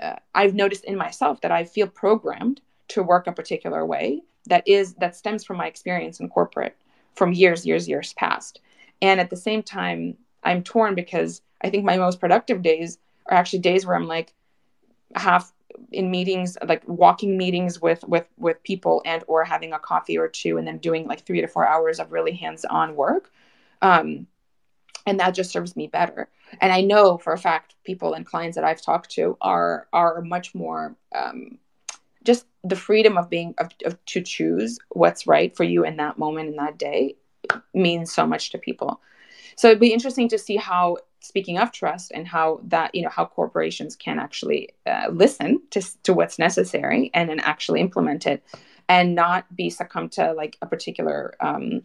uh, I've noticed in myself that I feel programmed to work a particular way that is, that stems from my experience in corporate from years, years, years past. And at the same time, I'm torn because I think my most productive days are actually days where I'm like half in meetings, like walking meetings with, with, with people and, or having a coffee or two, and then doing like three to four hours of really hands-on work. Um, and that just serves me better. And I know for a fact, people and clients that I've talked to are, are much more, um, just the freedom of being of, of to choose what's right for you in that moment, in that day, means so much to people. So it'd be interesting to see how, speaking of trust, and how that, you know, how corporations can actually uh, listen to, to what's necessary and then actually implement it and not be succumbed to like a particular, um,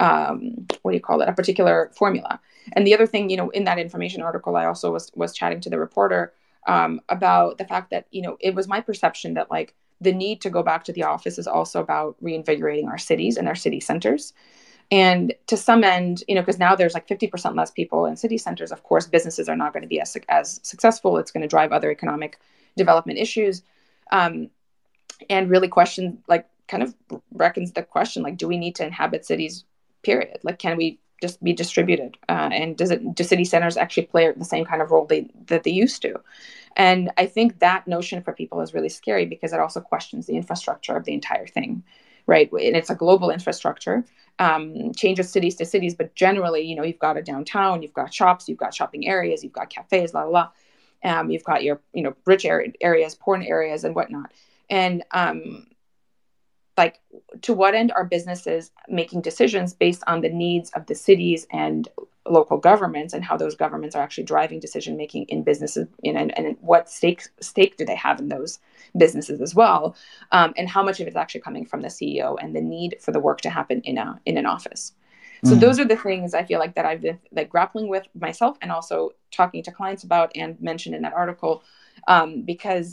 um, what do you call it? A particular formula. And the other thing, you know, in that information article, I also was, was chatting to the reporter Um, about the fact that, you know, it was my perception that like the need to go back to the office is also about reinvigorating our cities and our city centers. And to some end, you know, because now there's like fifty percent less people in city centers. Of course, businesses are not going to be as, as successful. It's going to drive other economic development issues. Um, and really question, like kind of reckons the question, like, do we need to inhabit cities, period? Like, can we just be distributed? Uh, and does it, do city centers actually play the same kind of role they, that they used to? And I think that notion for people is really scary because it also questions the infrastructure of the entire thing, right? And it's a global infrastructure, um, changes cities to cities, but generally, you know, you've got a downtown, you've got shops, you've got shopping areas, you've got cafes, la la la. Um, you've got your, you know, rich areas, poor areas and whatnot. And, um, like, to what end are businesses making decisions based on the needs of the cities and local governments, and how those governments are actually driving decision-making in businesses, you know, and, and what stake, stake do they have in those businesses as well? Um, and how much of it's actually coming from the C E O and the need for the work to happen in a, in an office. So mm. those are the things I feel like that I've been like grappling with myself and also talking to clients about and mentioned in that article, um, because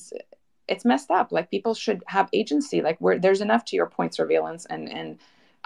it's messed up. Like, people should have agency. Like, where there's enough, to your point, surveillance and, and,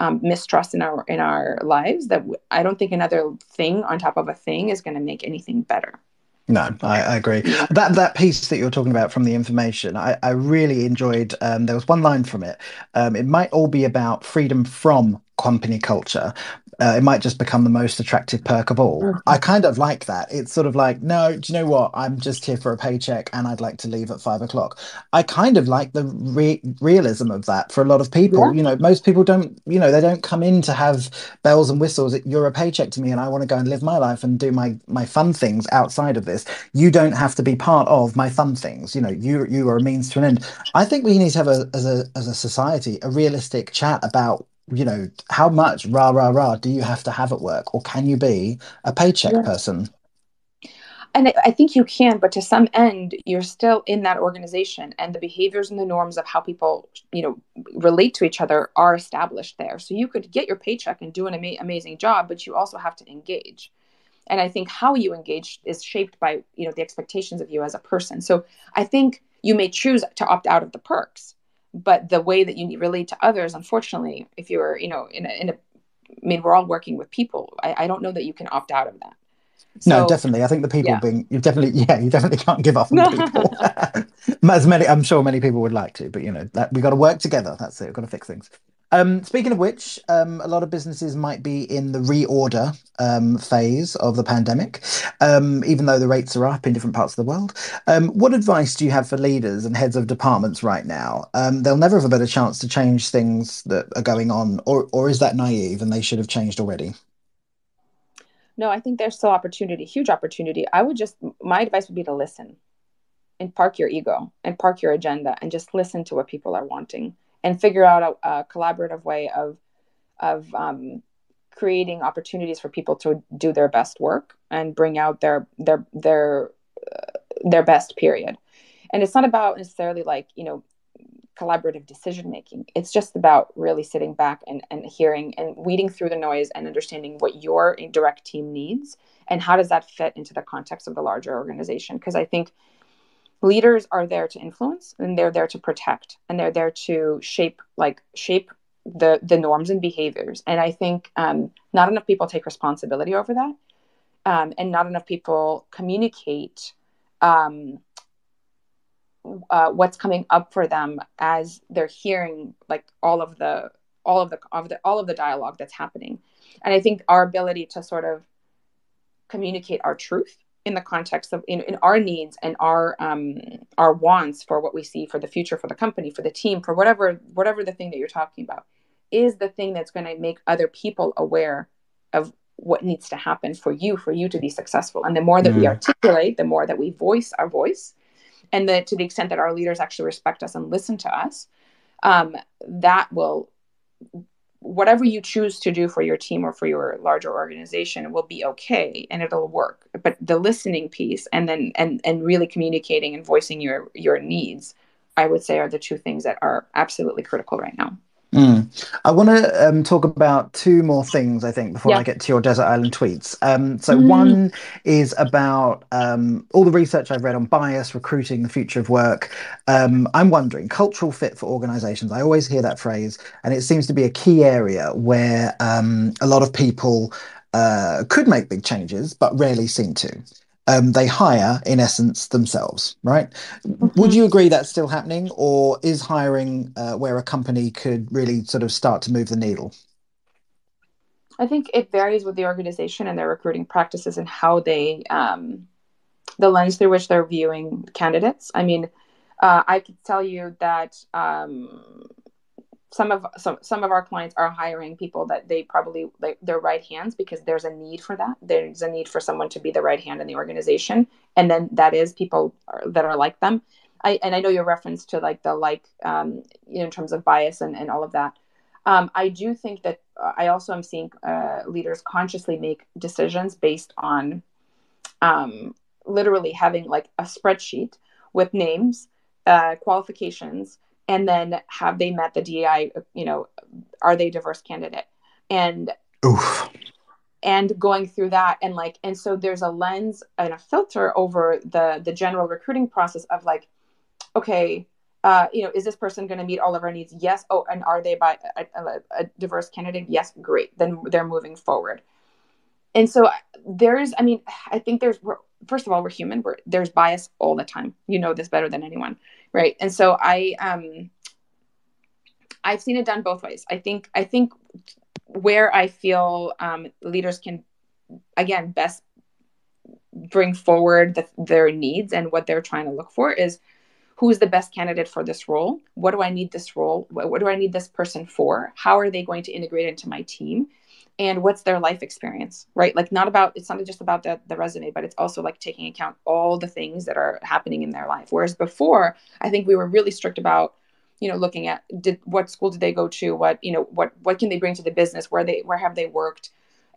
um, mistrust in our, in our lives, that w- I don't think another thing on top of a thing is going to make anything better. No, I, I agree. That that piece that you're talking about from the information, I, I really enjoyed. Um, there was one line from it. Um, it might all be about freedom from company culture. Uh, it might just become the most attractive perk of all. Mm-hmm. I kind of like that. It's sort of like, no, do you know what? I'm just here for a paycheck and I'd like to leave at five o'clock. I kind of like the re- realism of that for a lot of people. Yeah. You know, most people don't, you know, they don't come in to have bells and whistles. You're a paycheck to me and I want to go and live my life and do my, my fun things outside of this. You don't have to be part of my fun things. You know, you, you are a means to an end. I think we need to have a, as a, as a society, a realistic chat about, you know, how much rah, rah, rah do you have to have at work? Or can you be a paycheck yeah. person? And I think you can, but to some end, you're still in that organization, and the behaviors and the norms of how people, you know, relate to each other are established there. So you could get your paycheck and do an ama- amazing job, but you also have to engage. And I think how you engage is shaped by, you know, the expectations of you as a person. So I think you may choose to opt out of the perks, but the way that you relate to others, unfortunately, if you're, you know, in a, in a, I mean, we're all working with people. I, I don't know that you can opt out of that. So, no, definitely. I think the people yeah. being, you definitely, yeah, you definitely can't give up on people. As many, I'm sure many people would like to, but you know, that, we got to work together. That's it. We've got to fix things. Um, speaking of which, um, a lot of businesses might be in the reorder um, phase of the pandemic, um, even though the rates are up in different parts of the world. Um, what advice do you have for leaders and heads of departments right now? Um, they'll never have a better chance to change things that are going on, or, or is that naive and they should have changed already? No, I think there's still opportunity, huge opportunity. I would just, my advice would be to listen and park your ego and park your agenda and just listen to what people are wanting. And figure out a, a collaborative way of of um, creating opportunities for people to do their best work and bring out their their their uh, their best. Period. And it's not about necessarily like you know collaborative decision making. It's just about really sitting back and and hearing and weeding through the noise and understanding what your direct team needs and how does that fit into the context of the larger organization. Because I think. Leaders are there to influence and they're there to protect and they're there to shape like shape the, the norms and behaviors. And I think um, not enough people take responsibility over that um, and not enough people communicate um, uh, what's coming up for them as they're hearing like all of the all of the, of the all of the dialogue that's happening. And I think our ability to sort of communicate our truth in the context of in, in our needs and our um, our wants for what we see for the future, for the company, for the team, for whatever whatever the thing that you're talking about is the thing that's going to make other people aware of what needs to happen for you, for you to be successful. And the more that mm. we articulate, the more that we voice our voice, and the, to the extent that our leaders actually respect us and listen to us, um, that will, whatever you choose to do for your team or for your larger organization will be okay and it'll work. But the listening piece and then and and really communicating and voicing your your needs, I would say, are the two things that are absolutely critical right now. Mm. I want to um, talk about two more things, I think, before yeah. I get to your Desert Island tweets. Um, so mm. one is about um, all the research I've read on bias, recruiting, the future of work. Um, I'm wondering, cultural fit for organizations. I always hear that phrase, and it seems to be a key area where um, a lot of people uh, could make big changes, but rarely seem to. Um, they hire, in essence, themselves, right? Mm-hmm. Would you agree that's still happening, or is hiring uh, where a company could really sort of start to move the needle? I think it varies with the organization and their recruiting practices and how they, um, the lens through which they're viewing candidates. I mean, uh, I could tell you that um, some of some some of our clients are hiring people that they probably like their right hands because there's a need for that. There's a need for someone to be the right hand in the organization, and then that is people are, that are like them. I and I know your reference to like the like um, you know in terms of bias and, and all of that. Um, I do think that I also am seeing uh, leaders consciously make decisions based on um, literally having like a spreadsheet with names, uh, qualifications. And then have they met the D E I, you know, are they a diverse candidate? And Oof. and going through that and like, and so there's a lens and a filter over the, the general recruiting process of like, okay, uh, you know, is this person going to meet all of our needs? Yes. Oh, and are they by a, a, a diverse candidate? Yes. Great. Then they're moving forward. And so there is, I mean, I think there's, first of all, we're human. We're, there's bias all the time. You know this better than anyone, right? And so I, um, I've seen it done both ways. I think, I think where I feel um, leaders can, again, best bring forward the, their needs and what they're trying to look for is who's the best candidate for this role? What do I need this role? What, what do I need this person for? How are they going to integrate into my team? And what's their life experience, right? Like not about, it's not just about the, the resume, but it's also like taking account all the things that are happening in their life. Whereas before, I think we were really strict about, you know, looking at did, what school did they go to? What, you know, what, what can they bring to the business? Where they, where have they worked?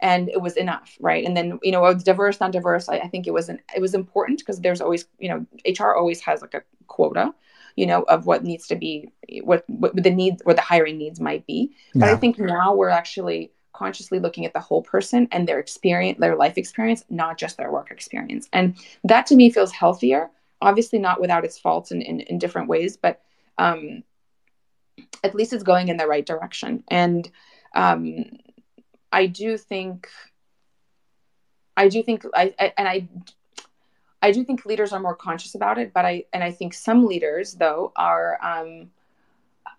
And it was enough, right? And then, you know, diverse, non-diverse, I, I think it was, an, it was important because there's always, you know, H R always has like a quota, you know, of what needs to be, what, what the needs or the hiring needs might be. But yeah. I think now we're actually consciously looking at the whole person and their experience, their life experience, not just their work experience. And that to me feels healthier, obviously not without its faults in, in, in different ways, but um, at least it's going in the right direction. And um, I do think, I do think, I, I and I, I do think leaders are more conscious about it, but I, and I think some leaders though are, um,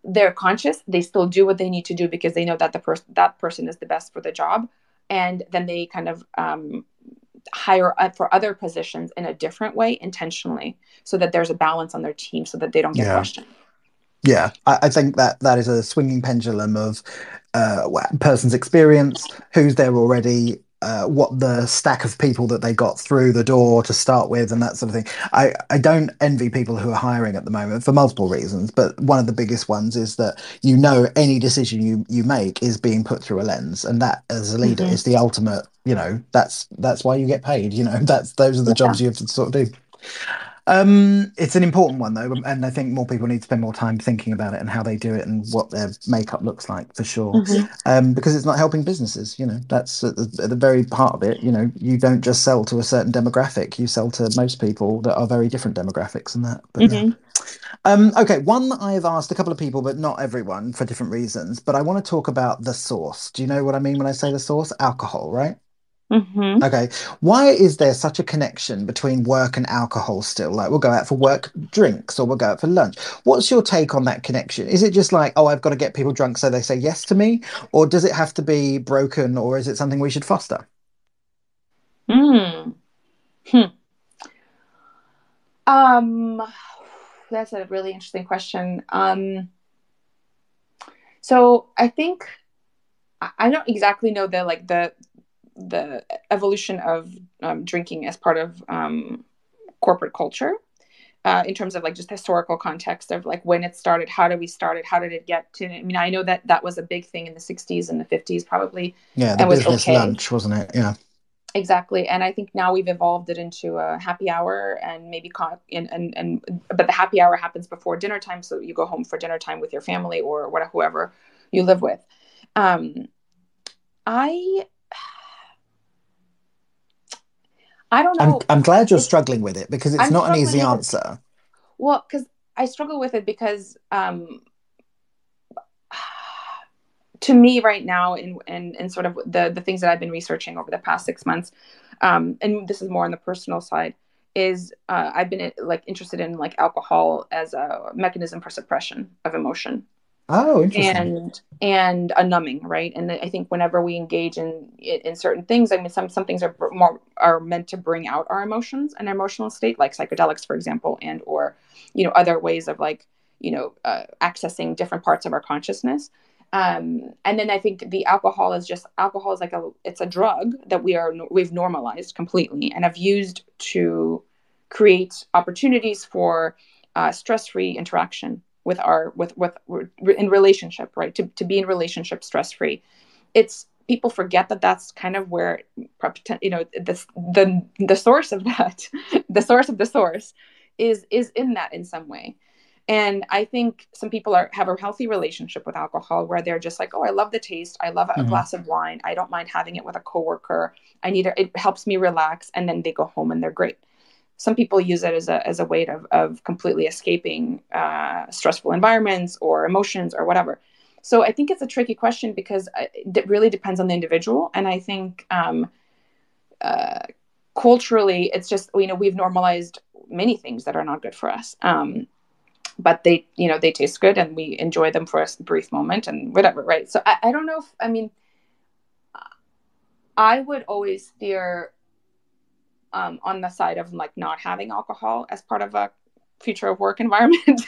they're conscious, they still do what they need to do because they know that the person that person is the best for the job, and then they kind of um, hire up for other positions in a different way intentionally, so that there's a balance on their team, so that they don't get yeah. questioned. Yeah, I, I think that that is a swinging pendulum of uh, person's experience, who's there already, uh, what the stack of people that they got through the door to start with, and that sort of thing. I, I don't envy people who are hiring at the moment for multiple reasons, but one of the biggest ones is that, you know, any decision you, you make is being put through a lens, and that as a leader mm-hmm. is the ultimate, you know, that's that's why you get paid, you know, that's those are the yeah. jobs you have to sort of do. Um, it's an important one, though, and I think more people need to spend more time thinking about it and how they do it and what their makeup looks like, for sure, mm-hmm. um, because it's not helping businesses. You know, that's at the, at the very part of it. You know, you don't just sell to a certain demographic. You sell to most people that are very different demographics and that. But, mm-hmm. yeah. um, OK, one that I've asked a couple of people, but not everyone, for different reasons. But I want to talk about the source. Do you know what I mean when I say the source? Alcohol, right? Mm-hmm. Okay, why is there such a connection between work and alcohol still? Like, we'll go out for work drinks, or we'll go out for lunch. What's your take on that connection? Is it just like, oh, I've got to get people drunk so they say yes to me, or does it have to be broken, or is it something we should foster? Mm. Hmm. Um, that's a really interesting question. Um, so I think I don't exactly know the like the the evolution of um, drinking as part of um, corporate culture uh, in terms of like just historical context of like when it started, how did we start it, how did it get to, I mean, I know that that was a big thing in the sixties and the fifties probably. Yeah, the business okay. lunch, wasn't it? Yeah. Exactly. And I think now we've evolved it into a happy hour and maybe, con- and, and, and but the happy hour happens before dinner time. So you go home for dinner time with your family or whatever, whoever you live with. Um, I... I don't know. I'm, I'm glad you're it's, struggling with it because it's I'm not an easy answer. Well, because I struggle with it because um, to me right now in, in, in sort of the, the things that I've been researching over the past six months, um, and this is more on the personal side, is uh, I've been like interested in like alcohol as a mechanism for suppression of emotion. Oh, interesting. And and a numbing, right? And I think whenever we engage in in certain things, I mean, some some things are more are meant to bring out our emotions and our emotional state, like psychedelics, for example, and or you know other ways of like you know uh, accessing different parts of our consciousness. Um, and then I think the alcohol is just alcohol is like a it's a drug that we are we've normalized completely and have used to create opportunities for uh, stress-free interaction. With our with with in relationship, right? To to be in relationship stress free, it's people forget that that's kind of where you know the the the source of that, the source of the source, is is in that in some way, and I think some people are have a healthy relationship with alcohol where they're just like, oh, I love the taste, I love a mm-hmm. glass of wine, I don't mind having it with a coworker, I need a, it helps me relax, and then they go home and they're great. Some people use it as a as a way of of completely escaping uh, stressful environments or emotions or whatever. So I think it's a tricky question because it really depends on the individual. And I think um, uh, culturally, it's just you know we've normalized many things that are not good for us, um, but they you know they taste good and we enjoy them for a brief moment and whatever, right? So I, I don't know if I mean I would always steer. Um, on the side of like not having alcohol as part of a future of work environment,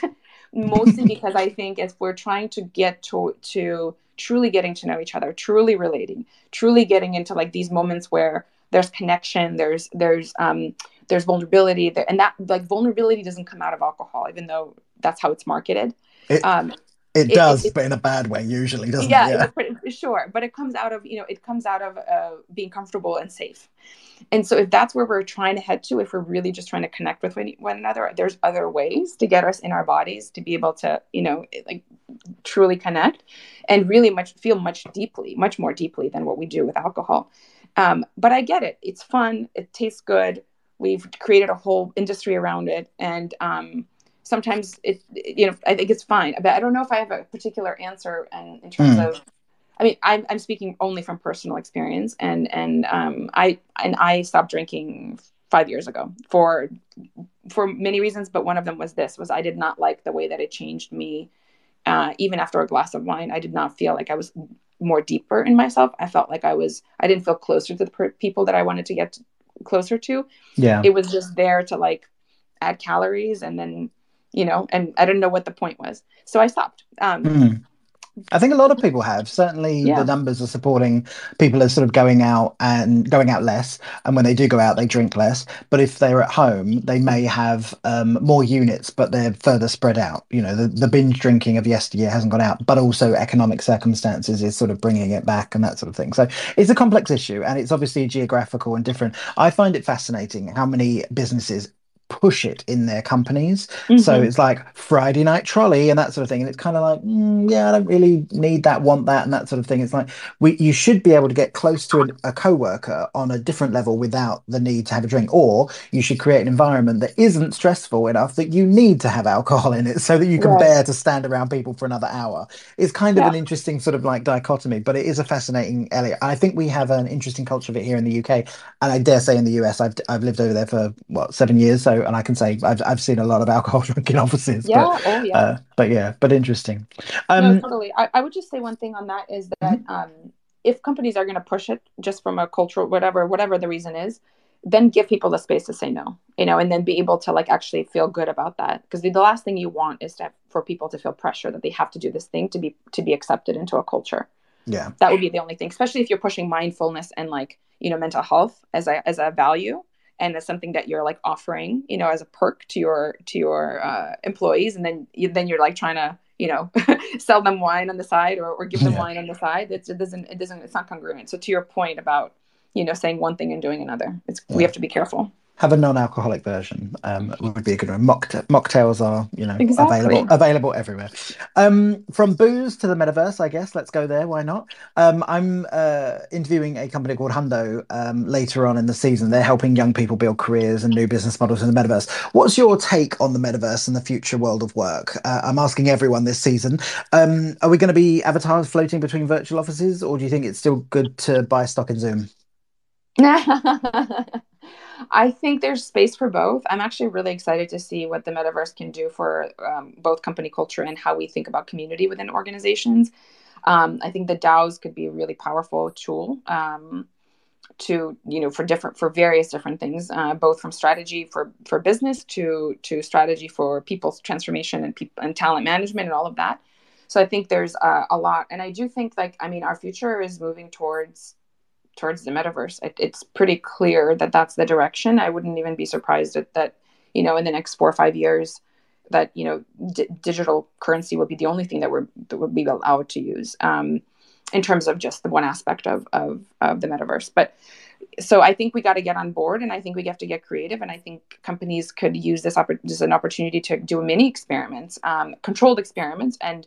mostly because I think if we're trying to get to, to truly getting to know each other, truly relating, truly getting into like these moments where there's connection, there's, there's, um, there's vulnerability there. And that like vulnerability doesn't come out of alcohol, even though that's how it's marketed. It, um, it, it does, it, but in a bad way usually, doesn't yeah, it? Yeah, but it, sure. But it comes out of, you know, it comes out of uh, being comfortable and safe. And so if that's where we're trying to head to, if we're really just trying to connect with one, one another, there's other ways to get us in our bodies to be able to, you know, like truly connect and really much feel much deeply, much more deeply than what we do with alcohol. Um, but I get it. It's fun. It tastes good. We've created a whole industry around it. And um, sometimes it, you know, I think it's fine. But I don't know if I have a particular answer in, in terms mm. of. I mean, I'm, I'm speaking only from personal experience, and and um, I and I stopped drinking five years ago for for many reasons, but one of them was this: was I did not like the way that it changed me Uh, even after a glass of wine, I did not feel like I was more deeper in myself. I felt like I was, I didn't feel closer to the per- people that I wanted to get to, closer to. Yeah. It was just there to like add calories and then, you know, and I didn't know what the point was. So I stopped. Um, mm. I think a lot of people have. Certainly yeah. The numbers are supporting people are sort of going out and going out less. And when they do go out, they drink less. But if they're at home, they may have um, more units, but they're further spread out. You know, the, the binge drinking of yesteryear hasn't gone out, but also economic circumstances is sort of bringing it back and that sort of thing. So it's a complex issue and it's obviously geographical and different. I find it fascinating how many businesses push it in their companies. Mm-hmm. So it's like Friday night trolley and that sort of thing. And it's kind of like, mm, yeah, I don't really need that, want that, and that sort of thing. It's like, we, you should be able to get close to a, a coworker on a different level without the need to have a drink. Or you should create an environment that isn't stressful enough that you need to have alcohol in it so that you can right. bear to stand around people for another hour. It's kind of yeah. an interesting sort of like dichotomy, but it is a fascinating area. I think we have an interesting culture of it here in the U K. And I dare say in the U S, I've, I've lived over there for what, seven years. So and I can say I've I've seen a lot of alcohol drinking offices. Yeah, but, oh yeah. Uh, but yeah, but interesting. Um, no, totally. I, I would just say one thing on that is that mm-hmm. um, if companies are going to push it just from a cultural, whatever, whatever the reason is, then give people the space to say no, you know, and then be able to like actually feel good about that. Because the, the last thing you want is to have, for people to feel pressure that they have to do this thing to be to be accepted into a culture. Yeah, that would be the only thing, especially if you're pushing mindfulness and like, you know, mental health as a as a value. And as something that you're like offering, you know, as a perk to your to your uh, employees, and then you, then you're like trying to, you know, sell them wine on the side or, or give them yeah. wine on the side. It's, it doesn't it doesn't it's not congruent. So to your point about, you know, saying one thing and doing another, it's yeah. we have to be careful. Have a non-alcoholic version um, would be a good one. Mockta- mocktails are, you know, exactly. available available everywhere. Um, from booze to the metaverse, I guess. Let's go there. Why not? Um, I'm uh, interviewing a company called Hundo um, later on in the season. They're helping young people build careers and new business models in the metaverse. What's your take on the metaverse and the future world of work? Uh, I'm asking everyone this season. Um, are we going to be avatars floating between virtual offices, or do you think it's still good to buy stock in Zoom? I think there's space for both. I'm actually really excited to see what the metaverse can do for um, both company culture and how we think about community within organizations. Um, I think the DAOs could be a really powerful tool um, to, you know, for different, for various different things, uh, both from strategy for, for business to, to strategy for people's transformation and people and talent management and all of that. So I think there's uh, a lot. And I do think like, I mean, our future is moving towards towards the metaverse. It, it's pretty clear that that's the direction. I wouldn't even be surprised at that, you know, in the next four or five years that, you know, d- digital currency will be the only thing that we're, that we'll be allowed to use um, in terms of just the one aspect of, of, of the metaverse. But so I think we got to get on board, and I think we have to get creative. And I think companies could use this oppor- just an opportunity to do mini experiments, um, controlled experiments, and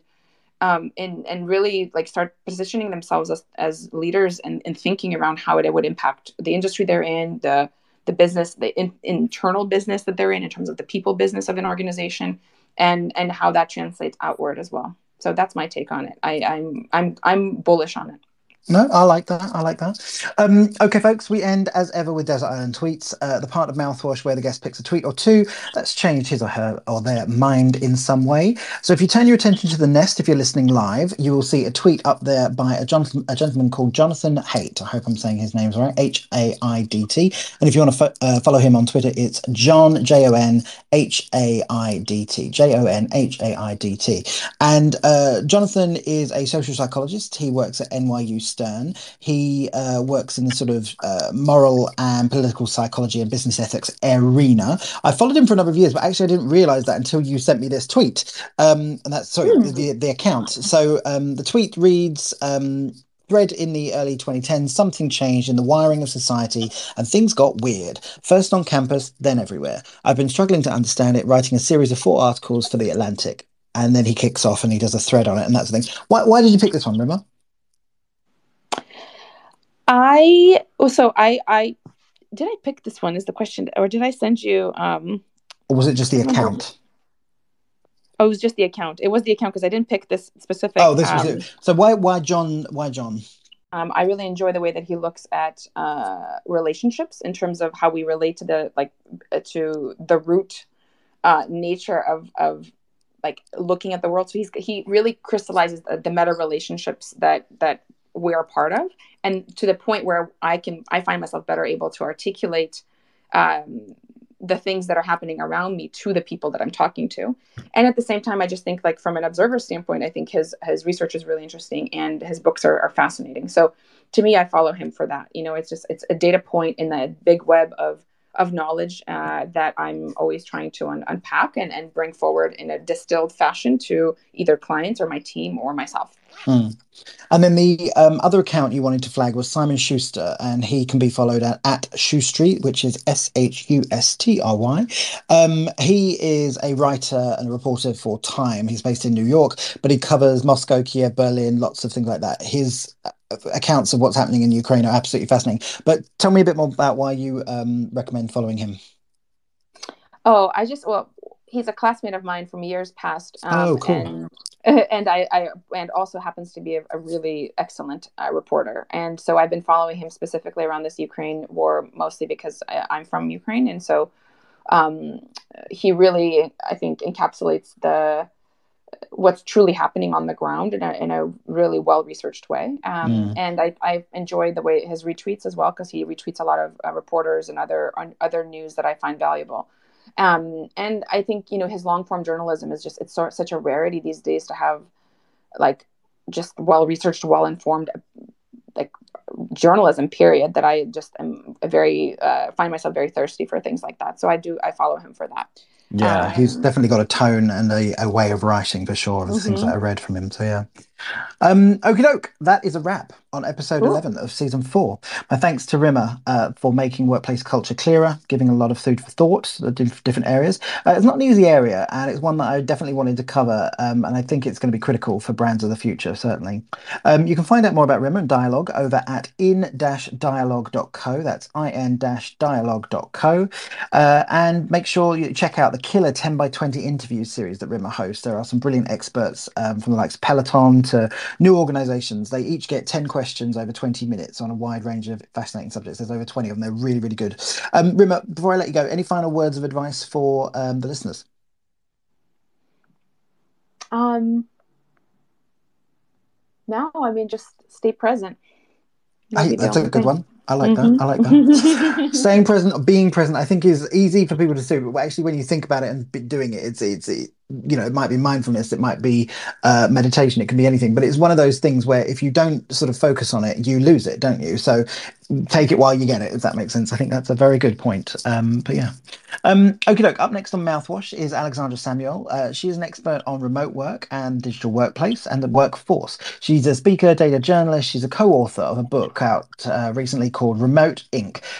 Um, and, and really like start positioning themselves as, as leaders and, and thinking around how it, it would impact the industry they're in, the the business, the in, internal business that they're in, in terms of the people business of an organization, and and how that translates outward as well. So that's my take on it. I, I'm I'm I'm bullish on it. No, I like that. I like that. Um, okay, folks, we end as ever with Desert Island Tweets, uh, the part of Mouthwash where the guest picks a tweet or two that's changed his or her or their mind in some way. So if you turn your attention to the nest, if you're listening live, you will see a tweet up there by a, Jonathan, a gentleman called Jonathan Haidt. I hope I'm saying his name's right, H A I D T. And if you want to fo- uh, follow him on Twitter, it's John, J O N H A I D T, J O N H A I D T. And uh, Jonathan is a social psychologist. He works at N Y U Stern. Stern. He uh, works in the sort of uh, moral and political psychology and business ethics arena. I followed him for a number of years, but actually I didn't realize that until you sent me this tweet. Um, and that's sorry, mm. the, the account. So um, the tweet reads, um, thread in the early twenty tens, something changed in the wiring of society and things got weird. First on campus, then everywhere. I've been struggling to understand it, writing a series of four articles for The Atlantic. And then he kicks off and he does a thread on it and that sort of thing. Why, why did you pick this one, Rima? I so I I did I pick this one is the question, or did I send you um or was it just the account? Oh, it was just the account. It was the account because I didn't pick this specific. Oh, this um, was it. So why why John why John? Um, I really enjoy the way that he looks at uh, relationships in terms of how we relate to the like to the root uh, nature of of like looking at the world. So he's, he really crystallizes the, the meta relationships that, that we're a part of. And to the point where I can, I find myself better able to articulate um, the things that are happening around me to the people that I'm talking to. And at the same time, I just think like from an observer standpoint, I think his, his research is really interesting and his books are, are fascinating. So to me, I follow him for that. You know, it's just, it's a data point in the big web of, of knowledge uh, that I'm always trying to un- unpack and, and bring forward in a distilled fashion to either clients or my team or myself. Hmm. And then the um, other account you wanted to flag was Simon Shuster, and he can be followed at, at Shustry, which is S H U S T R Y. Um, he is a writer and a reporter for Time. He's based in New York, but he covers Moscow, Kiev, Berlin, lots of things like that. His accounts of what's happening in Ukraine are absolutely fascinating. But tell me a bit more about why you um, recommend following him. Oh, I just, well, he's a classmate of mine from years past. Um, oh, cool. And- And I, I and also happens to be a, a really excellent uh, reporter. And so I've been following him specifically around this Ukraine war, mostly because I, I'm from Ukraine. And so um, he really, I think, encapsulates the what's truly happening on the ground in a, in a really well-researched way. Um, mm. And I, I enjoy the way his retweets as well, because he retweets a lot of uh, reporters and other on, other news that I find valuable. Um, and I think, you know, his long form journalism is just, it's so, such a rarity these days to have like just well-researched, well-informed, like journalism period that I just am very, uh, find myself very thirsty for things like that. So I do, I follow him for that. Yeah. Um, he's definitely got a tone and a, a way of writing for sure. The mm-hmm. things that I read from him. So yeah. Um, okie doke. That is a wrap on episode cool. eleven of season four. My thanks to Rima uh, for making workplace culture clearer, giving a lot of food for thought to the different areas. Uh, it's not an easy area, and it's one that I definitely wanted to cover, um, and I think it's going to be critical for brands of the future, certainly. Um, you can find out more about Rima and Dialogue over at in dash dialogue dot co. That's in dash dialogue dot co. Uh, and make sure you check out the killer ten by twenty interview series that Rima hosts. There are some brilliant experts um, from the likes of Peloton to new organisations. They each get ten questions questions over twenty minutes on a wide range of fascinating subjects. There's over twenty of them. They're really, really good. Um, Rima, before I let you go, any final words of advice for um, the listeners? Um, no, I mean, just stay present. I, that's a good one. I like mm-hmm. that. I like that. Staying present or being present, I think, is easy for people to do, but actually when you think about it and doing it, it's, it's, it, you know, it might be mindfulness, it might be uh, meditation, it can be anything, but it's one of those things where if you don't sort of focus on it, you lose it, don't you? So take it while you get it, if that makes sense. I think that's a very good point. Um, but yeah. Um, okie doke, up next on Mouthwash is Alexandra Samuel. Uh, she is an expert on remote work and digital workplace and the workforce. She's a speaker, data journalist. She's a co-author of a book out uh, recently called Remote Incorporated.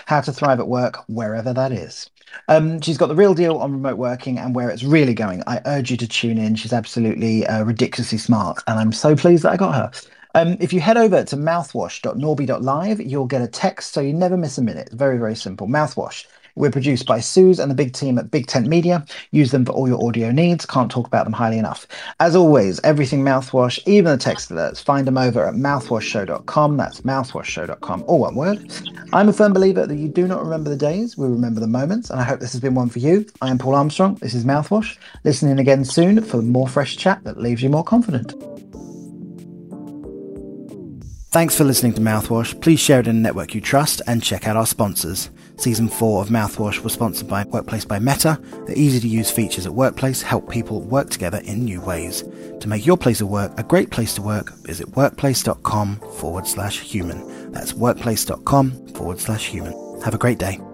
How to Thrive at Work, Wherever That Is. Um, she's got the real deal on remote working and where it's really going. I urge you to tune in. She's absolutely uh, ridiculously smart, and I'm so pleased that I got her. Um, if you head over to mouthwash dot norby dot live, you'll get a text so you never miss a minute. Very, very simple. Mouthwash. We're produced by Suze and the big team at Big Tent Media. Use them for all your audio needs. Can't talk about them highly enough. As always, everything Mouthwash, even the text alerts, find them over at mouthwash show dot com. That's mouthwash show dot com, all one word. I'm a firm believer that you do not remember the days, we remember the moments, and I hope this has been one for you. I am Paul Armstrong. This is Mouthwash. Listen in again soon for more fresh chat that leaves you more confident. Thanks for listening to Mouthwash. Please share it in a network you trust and check out our sponsors. Season four of Mouthwash was sponsored by Workplace by Meta. The easy-to-use features at Workplace help people work together in new ways. To make your place of work a great place to work, visit workplace dot com forward slash human. That's workplace dot com forward slash human. Have a great day.